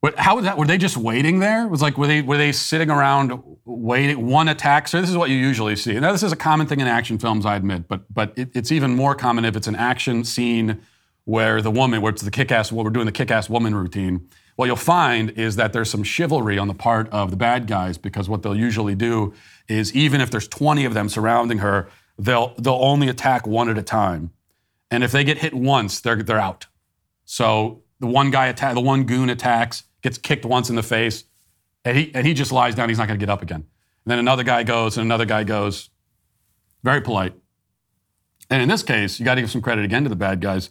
What, how was that? Were they just waiting there? It was like, were they were they sitting around waiting? One attacks her. This is what you usually see. Now, this is a common thing in action films, I admit, but but it, it's even more common if it's an action scene where the woman, where it's the kick-ass, well, we're doing the kick-ass woman routine. What you'll find is that there's some chivalry on the part of the bad guys, because what they'll usually do is, even if there's twenty of them surrounding her, they'll they'll only attack one at a time. And if they get hit once, they're they're out. So the one guy attack, the one goon attacks, gets kicked once in the face, and he and he just lies down. He's not going to get up again. And then another guy goes, and another guy goes. Very polite. And in this case, you got to give some credit again to the bad guys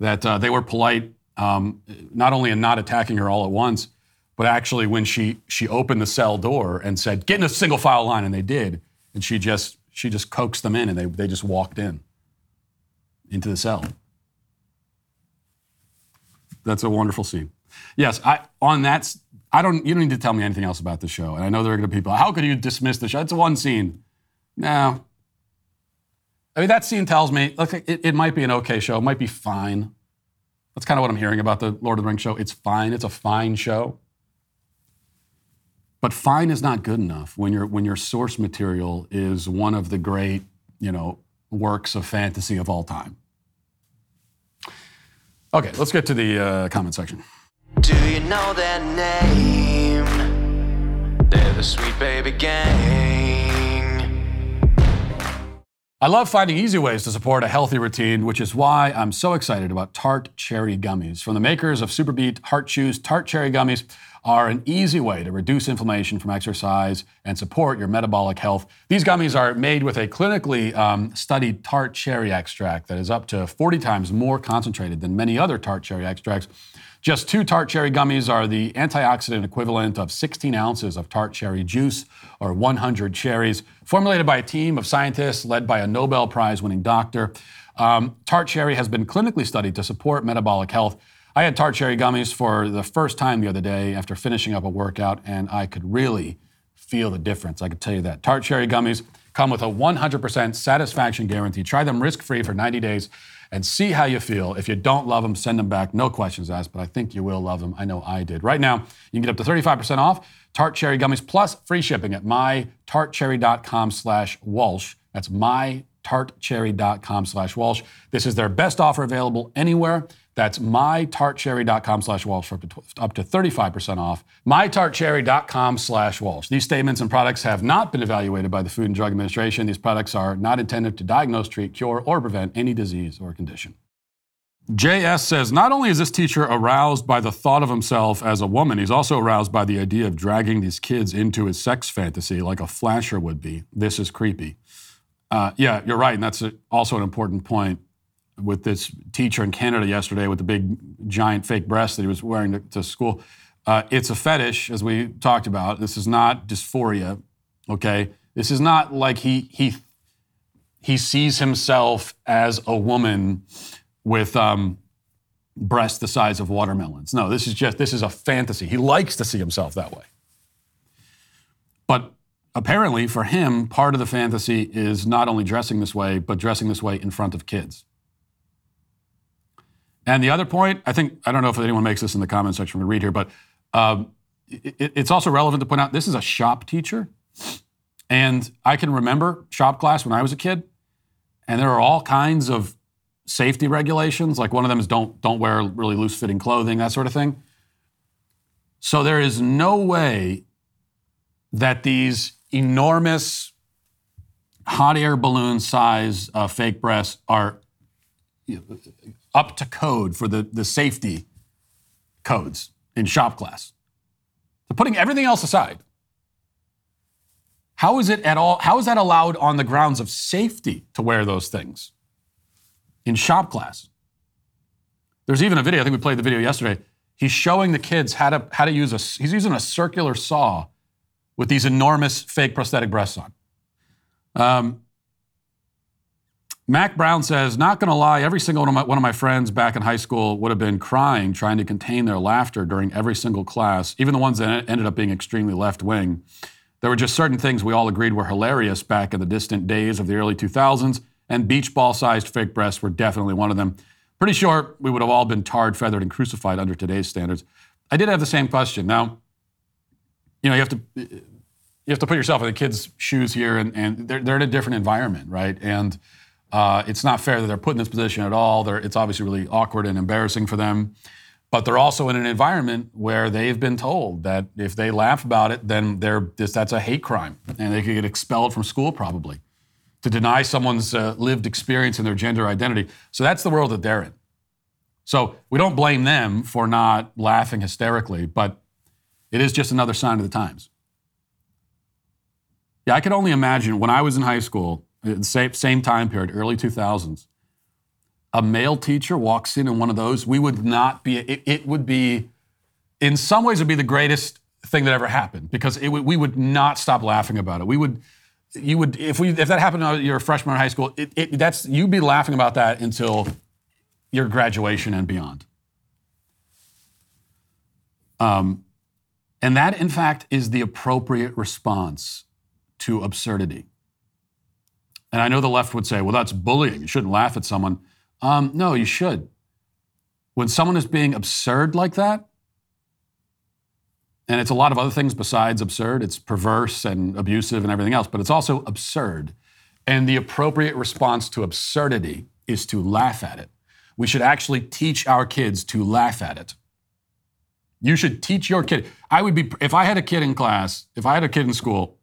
that uh, they were polite, um, not only in not attacking her all at once, but actually when she she opened the cell door and said, "Get in a single file line," and they did, and she just she just coaxed them in, and they they just walked in. Into the cell. That's a wonderful scene. Yes, I on that, I don't. You don't need to tell me anything else about the show. And I know there are going to be people, how could you dismiss the show? It's one scene. No. I mean, that scene tells me, look, it, it might be an okay show. It might be fine. That's kind of what I'm hearing about the Lord of the Rings show. It's fine. It's a fine show. But fine is not good enough when your when your source material is one of the great, you know, works of fantasy of all time. Okay, let's get to the uh, comment section. Do you know their name? They're the Sweet Baby Gang. I love finding easy ways to support a healthy routine, which is why I'm so excited about Tart Cherry Gummies. From the makers of Superbeat Heart Chews, Tart Cherry Gummies are an easy way to reduce inflammation from exercise and support your metabolic health. These gummies are made with a clinically um, studied tart cherry extract that is up to forty times more concentrated than many other tart cherry extracts. Just two tart cherry gummies are the antioxidant equivalent of sixteen ounces of tart cherry juice or one hundred cherries, formulated by a team of scientists led by a Nobel Prize-winning doctor. Um, tart cherry has been clinically studied to support metabolic health. I had tart cherry gummies for the first time the other day after finishing up a workout, and I could really feel the difference. I could tell you that. Tart cherry gummies come with a one hundred percent satisfaction guarantee. Try them risk-free for ninety days and see how you feel. If you don't love them, send them back. No questions asked, but I think you will love them. I know I did. Right now, you can get up to thirty-five percent off tart cherry gummies plus free shipping at my tart cherry dot com slash Walsh. That's my tart cherry dot com slash Walsh. This is their best offer available anywhere. That's my tart cherry dot com slash Walsh for up to, up to thirty-five percent off. my tart cherry dot com slash Walsh. These statements and products have not been evaluated by the Food and Drug Administration. These products are not intended to diagnose, treat, cure, or prevent any disease or condition. J S says, not only is this teacher aroused by the thought of himself as a woman, he's also aroused by the idea of dragging these kids into his sex fantasy like a flasher would be. This is creepy. Uh, yeah, you're right, and that's a, also an important point. With this teacher in Canada yesterday with the big, giant fake breasts that he was wearing to, to school. Uh, it's a fetish, as we talked about. This is not dysphoria, okay? This is not like he he he sees himself as a woman with um, breasts the size of watermelons. No, this is just, this is a fantasy. He likes to see himself that way. But apparently for him, part of the fantasy is not only dressing this way, but dressing this way in front of kids. And the other point, I think, I don't know if anyone makes this in the comment section we read here, but um, it, it's also relevant to point out, this is a shop teacher. And I can remember shop class when I was a kid, and there are all kinds of safety regulations. Like one of them is don't, don't wear really loose-fitting clothing, that sort of thing. So there is no way that these enormous hot air balloon size uh, fake breasts are you know, up to code for the, the safety codes in shop class. So putting everything else aside, how is it at all, how is that allowed on the grounds of safety to wear those things in shop class? There's even a video, I think we played the video yesterday. He's showing the kids how to, how to use a, he's using a circular saw with these enormous fake prosthetic breasts on. Um, Mac Brown says, not going to lie, every single one of, my, one of my friends back in high school would have been crying, trying to contain their laughter during every single class, even the ones that ended up being extremely left-wing. There were just certain things we all agreed were hilarious back in the distant days of the early two thousands, and beach ball-sized fake breasts were definitely one of them. Pretty sure we would have all been tarred, feathered, and crucified under today's standards. I did have the same question. Now, you know, you have to you have to put yourself in the kids' shoes here, and, and they're, they're in a different environment, right? And Uh, it's not fair that they're put in this position at all. They're, it's obviously really awkward and embarrassing for them. But they're also in an environment where they've been told that if they laugh about it, then they're, that's a hate crime. And they could get expelled from school probably to deny someone's uh, lived experience and their gender identity. So that's the world that they're in. So we don't blame them for not laughing hysterically, but it is just another sign of the times. Yeah, I could only imagine when I was in high school, Same, same time period, early two thousands, a male teacher walks in in one of those, we would not be, it, it would be, in some ways it would be the greatest thing that ever happened because it would, we would not stop laughing about it. We would, you would, if we, if that happened when you were a freshman in high school, it, it, that's, you'd be laughing about that until your graduation and beyond. Um, and that, in fact, is the appropriate response to absurdity. And I know the left would say, well, that's bullying. You shouldn't laugh at someone. Um, no, you should. When someone is being absurd like that, and it's a lot of other things besides absurd, it's perverse and abusive and everything else, but it's also absurd. And the appropriate response to absurdity is to laugh at it. We should actually teach our kids to laugh at it. You should teach your kid. I would be, if I had a kid in class, if I had a kid in school,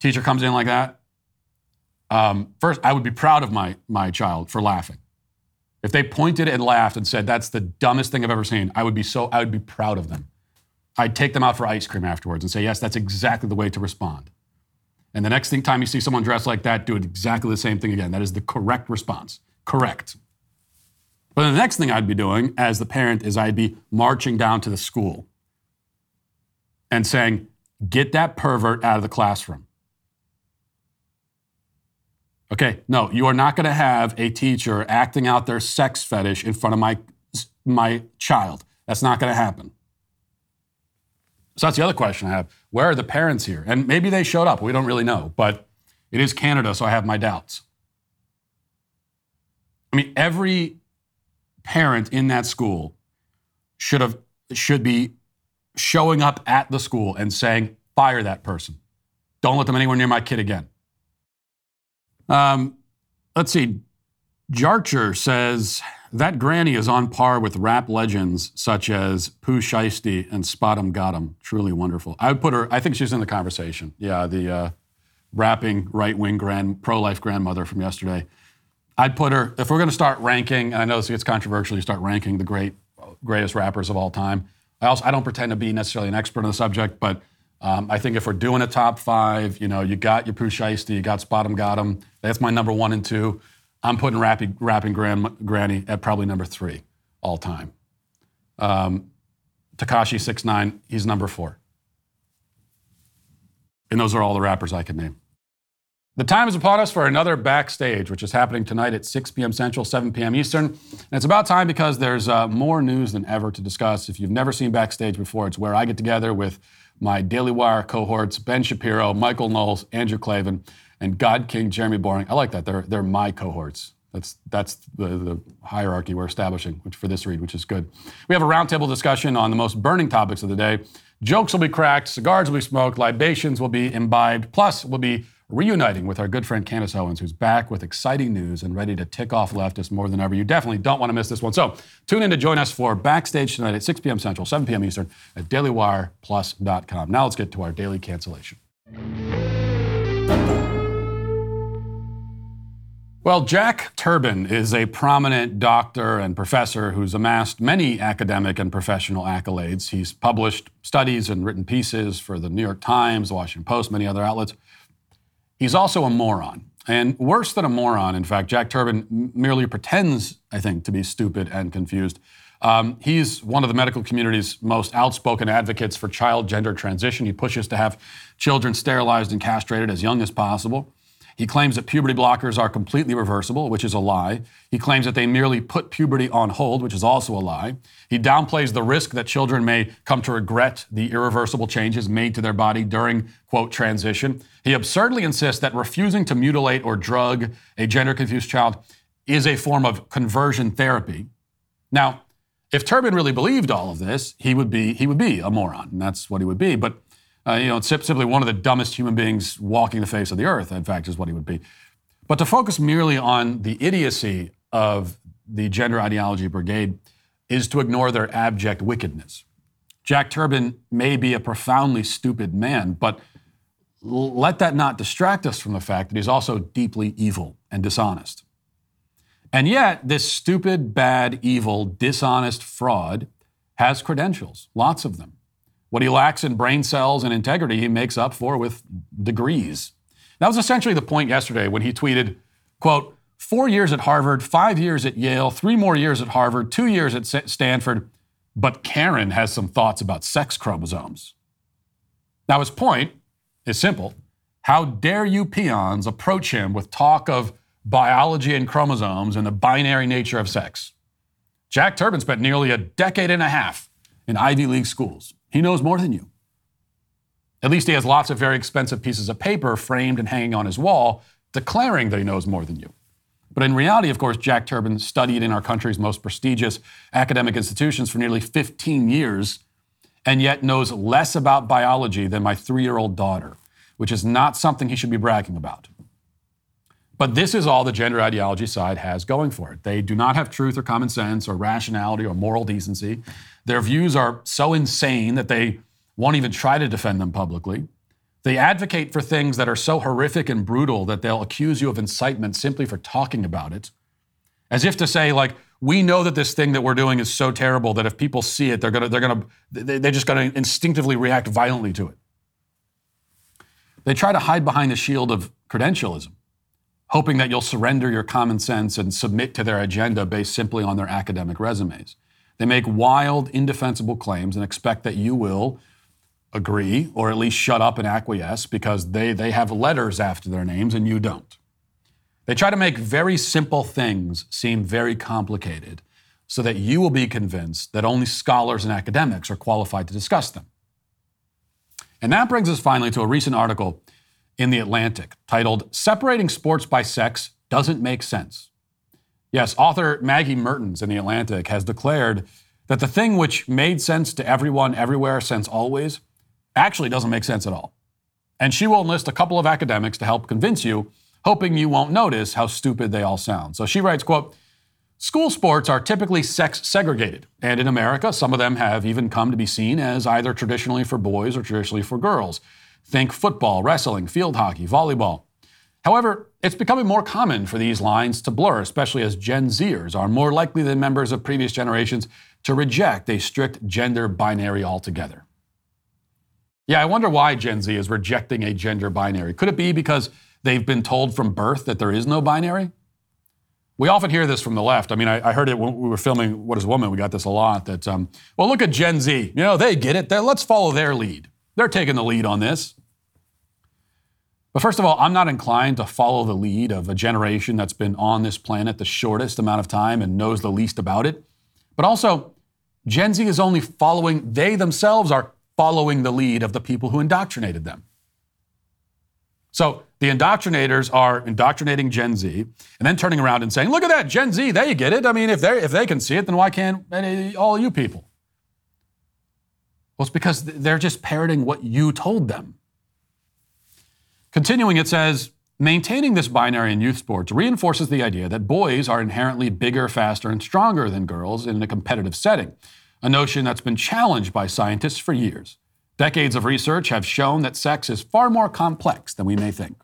teacher comes in like that, um, first, I would be proud of my, my child for laughing. If they pointed and laughed and said, that's the dumbest thing I've ever seen, I would be so, I would be proud of them. I'd take them out for ice cream afterwards and say, yes, that's exactly the way to respond. And the next thing, time you see someone dressed like that, do exactly the same thing again. That is the correct response. Correct. But then the next thing I'd be doing as the parent is I'd be marching down to the school and saying, get that pervert out of the classroom. Okay, no, you are not going to have a teacher acting out their sex fetish in front of my, my child. That's not going to happen. So that's the other question I have. Where are the parents here? And maybe they showed up. We don't really know. But it is Canada, so I have my doubts. I mean, every parent in that school should have should be showing up at the school and saying, fire that person. Don't let them anywhere near my kid again. Um, let's see. Jarcher says, that granny is on par with rap legends such as Pooh Shiesty and Spot 'em Got 'em. Truly wonderful. I would put her, I think she's in the conversation. Yeah, the uh, rapping right-wing grand, pro-life grandmother from yesterday. I'd put her, if we're going to start ranking, and I know this gets controversial, you start ranking the great, greatest rappers of all time. I also, I don't pretend to be necessarily an expert on the subject, but um, I think if we're doing a top five, you know, you got your Pooh Shiesty, you got Spot 'em Got 'em. That's my number one and two. I'm putting rapping, rapping gran, Granny at probably number three all time. Um, Tekashi six nine, he's number four. And those are all the rappers I could name. The time is upon us for another Backstage, which is happening tonight at six p.m. Central, seven p.m. Eastern. And it's about time because there's uh, more news than ever to discuss. If you've never seen Backstage before, it's where I get together with my Daily Wire cohorts, Ben Shapiro, Michael Knowles, Andrew Clavin, and God King Jeremy Boring. I like that. They're, they're my cohorts. That's that's the, the hierarchy we're establishing which for this read, which is good. We have a roundtable discussion on the most burning topics of the day. Jokes will be cracked, cigars will be smoked, libations will be imbibed, plus we'll be reuniting with our good friend Candace Owens, who's back with exciting news and ready to tick off leftists more than ever. You definitely don't want to miss this one. So tune in to join us for Backstage tonight at six p.m. Central, seven p.m. Eastern at daily wire plus dot com. Now let's get to our daily cancellation. Well, Jack Turban is a prominent doctor and professor who's amassed many academic and professional accolades. He's published studies and written pieces for the New York Times, the Washington Post, many other outlets. He's also a moron, and worse than a moron, in fact, Jack Turban merely pretends, I think, to be stupid and confused. Um, he's one of the medical community's most outspoken advocates for child gender transition. He pushes to have children sterilized and castrated as young as possible. He claims that puberty blockers are completely reversible, which is a lie. He claims that they merely put puberty on hold, which is also a lie. He downplays the risk that children may come to regret the irreversible changes made to their body during, quote, transition. He absurdly insists that refusing to mutilate or drug a gender-confused child is a form of conversion therapy. Now, if Turban really believed all of this, he would be he would be a moron, and that's what he would be. But Uh, you know, it's simply one of the dumbest human beings walking the face of the earth, in fact, is what he would be. But to focus merely on the idiocy of the gender ideology brigade is to ignore their abject wickedness. Jack Turban may be a profoundly stupid man, but l- let that not distract us from the fact that he's also deeply evil and dishonest. And yet, this stupid, bad, evil, dishonest fraud has credentials, lots of them. What he lacks in brain cells and integrity, he makes up for with degrees. That was essentially the point yesterday when he tweeted, quote, four years at Harvard, five years at Yale, three more years at Harvard, two years at Stanford, but Karen has some thoughts about sex chromosomes. Now, his point is simple. How dare you peons approach him with talk of biology and chromosomes and the binary nature of sex? Jack Turban spent nearly a decade and a half in Ivy League schools. He knows more than you. At least he has lots of very expensive pieces of paper framed and hanging on his wall declaring that he knows more than you. But in reality, of course, Jack Turban studied in our country's most prestigious academic institutions for nearly fifteen years and yet knows less about biology than my three-year-old daughter, which is not something he should be bragging about. But this is all the gender ideology side has going for it. They do not have truth or common sense or rationality or moral decency. Their views are so insane that they won't even try to defend them publicly. They advocate for things that are so horrific and brutal that they'll accuse you of incitement simply for talking about it. As if to say, like, we know that this thing that we're doing is so terrible that if people see it, they're gonna, they're gonna, they're just gonna instinctively react violently to it. They try to hide behind the shield of credentialism, hoping that you'll surrender your common sense and submit to their agenda based simply on their academic resumes. They make wild, indefensible claims and expect that you will agree, or at least shut up and acquiesce, because they, they have letters after their names and you don't. They try to make very simple things seem very complicated so that you will be convinced that only scholars and academics are qualified to discuss them. And that brings us finally to a recent article in The Atlantic titled, "Separating Sports by Sex Doesn't Make Sense." Yes, author Maggie Mertens in The Atlantic has declared that the thing which made sense to everyone, everywhere, since always, actually doesn't make sense at all. And she will enlist a couple of academics to help convince you, hoping you won't notice how stupid they all sound. So she writes, quote, "School sports are typically sex segregated. And in America, some of them have even come to be seen as either traditionally for boys or traditionally for girls. Think football, wrestling, field hockey, volleyball. However, it's becoming more common for these lines to blur, especially as Gen Zers are more likely than members of previous generations to reject a strict gender binary altogether." Yeah, I wonder why Gen Z is rejecting a gender binary. Could it be because they've been told from birth that there is no binary? We often hear this from the left. I mean, I, I heard it when we were filming What is a Woman? We got this a lot that, um, well, look at Gen Z. You know, they get it. They're, let's follow their lead. They're taking the lead on this. But first of all, I'm not inclined to follow the lead of a generation that's been on this planet the shortest amount of time and knows the least about it. But also, Gen Z is only following, they themselves are following the lead of the people who indoctrinated them. So the indoctrinators are indoctrinating Gen Z and then turning around and saying, look at that, Gen Z, they get it. I mean, if they if they can see it, then why can't any, all you people? Well, it's because they're just parroting what you told them. Continuing, it says, maintaining this binary in youth sports reinforces the idea that boys are inherently bigger, faster, and stronger than girls in a competitive setting, a notion that's been challenged by scientists for years. Decades of research have shown that sex is far more complex than we may think.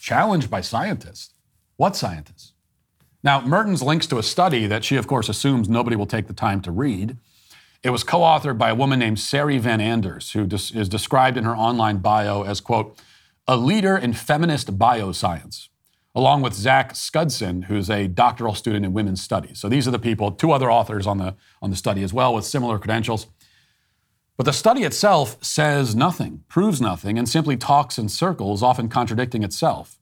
Challenged by scientists? What scientists? Now, Mertens links to a study that she, of course, assumes nobody will take the time to read. It was co-authored by a woman named Sari Van Anders, who des- is described in her online bio as, quote, a leader in feminist bioscience, along with Zach Scudson, who's a doctoral student in women's studies. So these are the people, two other authors on the, on the study as well with similar credentials. But the study itself says nothing, proves nothing, and simply talks in circles, often contradicting itself.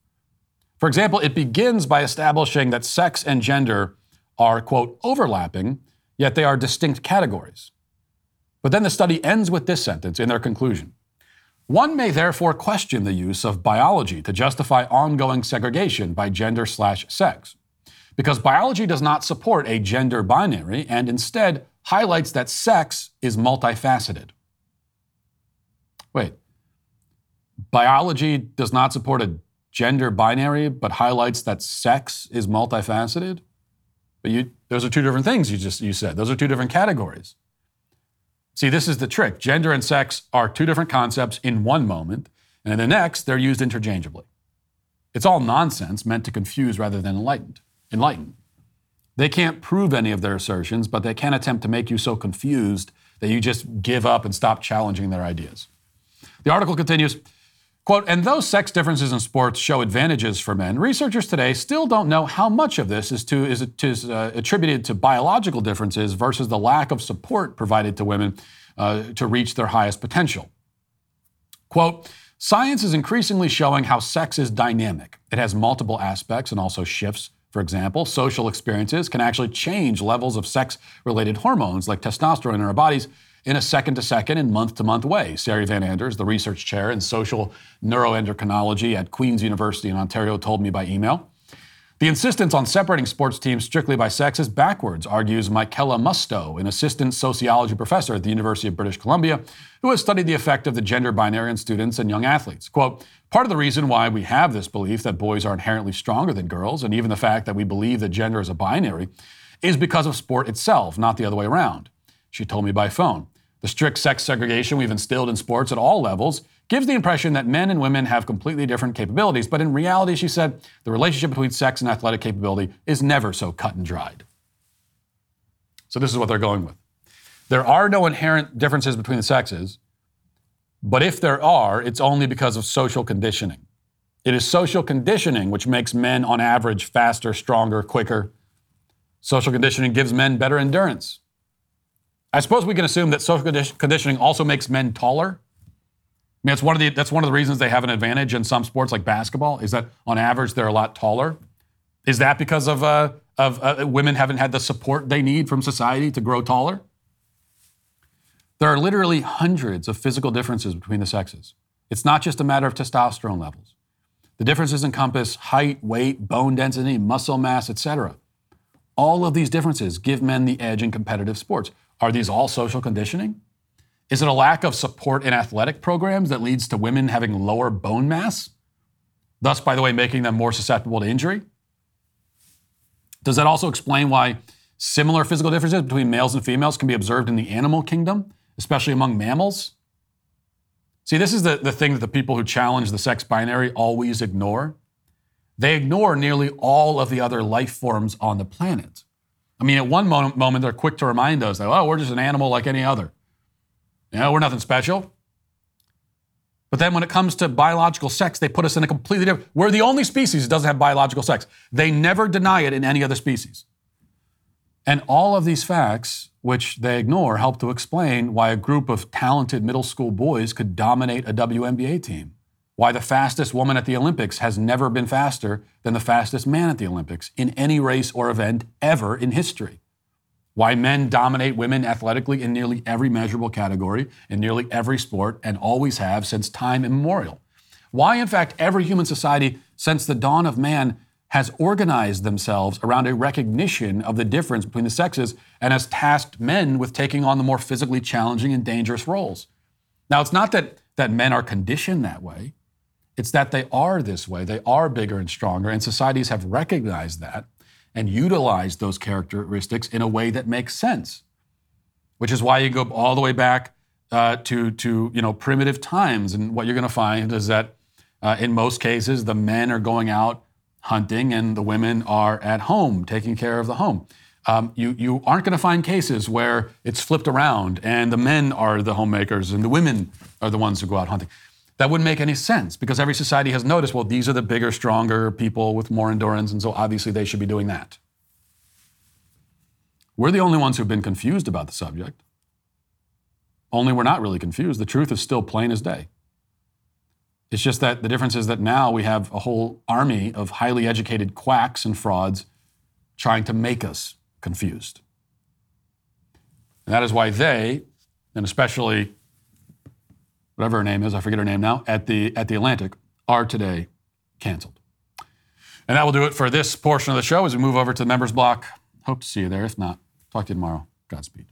For example, it begins by establishing that sex and gender are, quote, overlapping, yet they are distinct categories. But then the study ends with this sentence in their conclusion. One may therefore question the use of biology to justify ongoing segregation by gender slash sex, because biology does not support a gender binary and instead highlights that sex is multifaceted. Wait, biology does not support a gender binary, but highlights that sex is multifaceted? But you, those are two different things you just you said. Those are two different categories. See, this is the trick. Gender and sex are two different concepts in one moment, and in the next, they're used interchangeably. It's all nonsense meant to confuse rather than enlightened. enlighten. They can't prove any of their assertions, but they can attempt to make you so confused that you just give up and stop challenging their ideas. The article continues, quote, and though sex differences in sports show advantages for men, researchers today still don't know how much of this is, to, is, is uh, attributed to biological differences versus the lack of support provided to women uh, to reach their highest potential. Quote, science is increasingly showing how sex is dynamic. It has multiple aspects and also shifts. For example, social experiences can actually change levels of sex-related hormones like testosterone in our bodies in a second-to-second and month-to-month way. Sari Van Anders, the research chair in social neuroendocrinology at Queen's University in Ontario, told me by email. The insistence on separating sports teams strictly by sex is backwards, argues Michaela Musto, an assistant sociology professor at the University of British Columbia, who has studied the effect of the gender binary on students and young athletes. Quote, part of the reason why we have this belief that boys are inherently stronger than girls, and even the fact that we believe that gender is a binary, is because of sport itself, not the other way around. She told me by phone. The strict sex segregation we've instilled in sports at all levels gives the impression that men and women have completely different capabilities. But in reality, she said, the relationship between sex and athletic capability is never so cut and dried. So this is what they're going with. There are no inherent differences between the sexes, but if there are, it's only because of social conditioning. It is social conditioning which makes men, on average, faster, stronger, quicker. Social conditioning gives men better endurance. I suppose we can assume that social conditioning also makes men taller. I mean, that's one of the that's one of the reasons they have an advantage in some sports like basketball is that on average they're a lot taller. Is that because of uh, of uh, women haven't had the support they need from society to grow taller? There are literally hundreds of physical differences between the sexes. It's not just a matter of testosterone levels. The differences encompass height, weight, bone density, muscle mass, et cetera. All of these differences give men the edge in competitive sports. Are these all social conditioning? Is it a lack of support in athletic programs that leads to women having lower bone mass, thus, by the way, making them more susceptible to injury? Does that also explain why similar physical differences between males and females can be observed in the animal kingdom, especially among mammals? See, this is the, the thing that the people who challenge the sex binary always ignore. They ignore nearly all of the other life forms on the planet. I mean, at one moment, moment they're quick to remind us that, oh, we're just an animal like any other. You know, we're nothing special. But then when it comes to biological sex, they put us in a completely different... We're the only species that doesn't have biological sex. They never deny it in any other species. And all of these facts, which they ignore, help to explain why a group of talented middle school boys could dominate a W N B A team, why the fastest woman at the Olympics has never been faster than the fastest man at the Olympics in any race or event ever in history, why men dominate women athletically in nearly every measurable category, in nearly every sport, and always have since time immemorial. Why, in fact, every human society since the dawn of man has organized themselves around a recognition of the difference between the sexes and has tasked men with taking on the more physically challenging and dangerous roles. Now, it's not that, that men are conditioned that way. It's that they are this way. They are bigger and stronger, and societies have recognized that and utilize those characteristics in a way that makes sense, which is why you go all the way back uh, to, to you know, primitive times. And what you're going to find is that uh, in most cases, the men are going out hunting and the women are at home, taking care of the home. Um, you, you aren't going to find cases where it's flipped around and the men are the homemakers and the women are the ones who go out hunting. That wouldn't make any sense because every society has noticed, well, these are the bigger, stronger people with more endurance, and so obviously they should be doing that. We're the only ones who've been confused about the subject. Only we're not really confused. The truth is still plain as day. It's just that the difference is that now we have a whole army of highly educated quacks and frauds trying to make us confused. And that is why they, and especially whatever her name is, I forget her name now, at the at the Atlantic, are today canceled. And that will do it for this portion of the show as we move over to the members block. Hope to see you there. If not, talk to you tomorrow. Godspeed.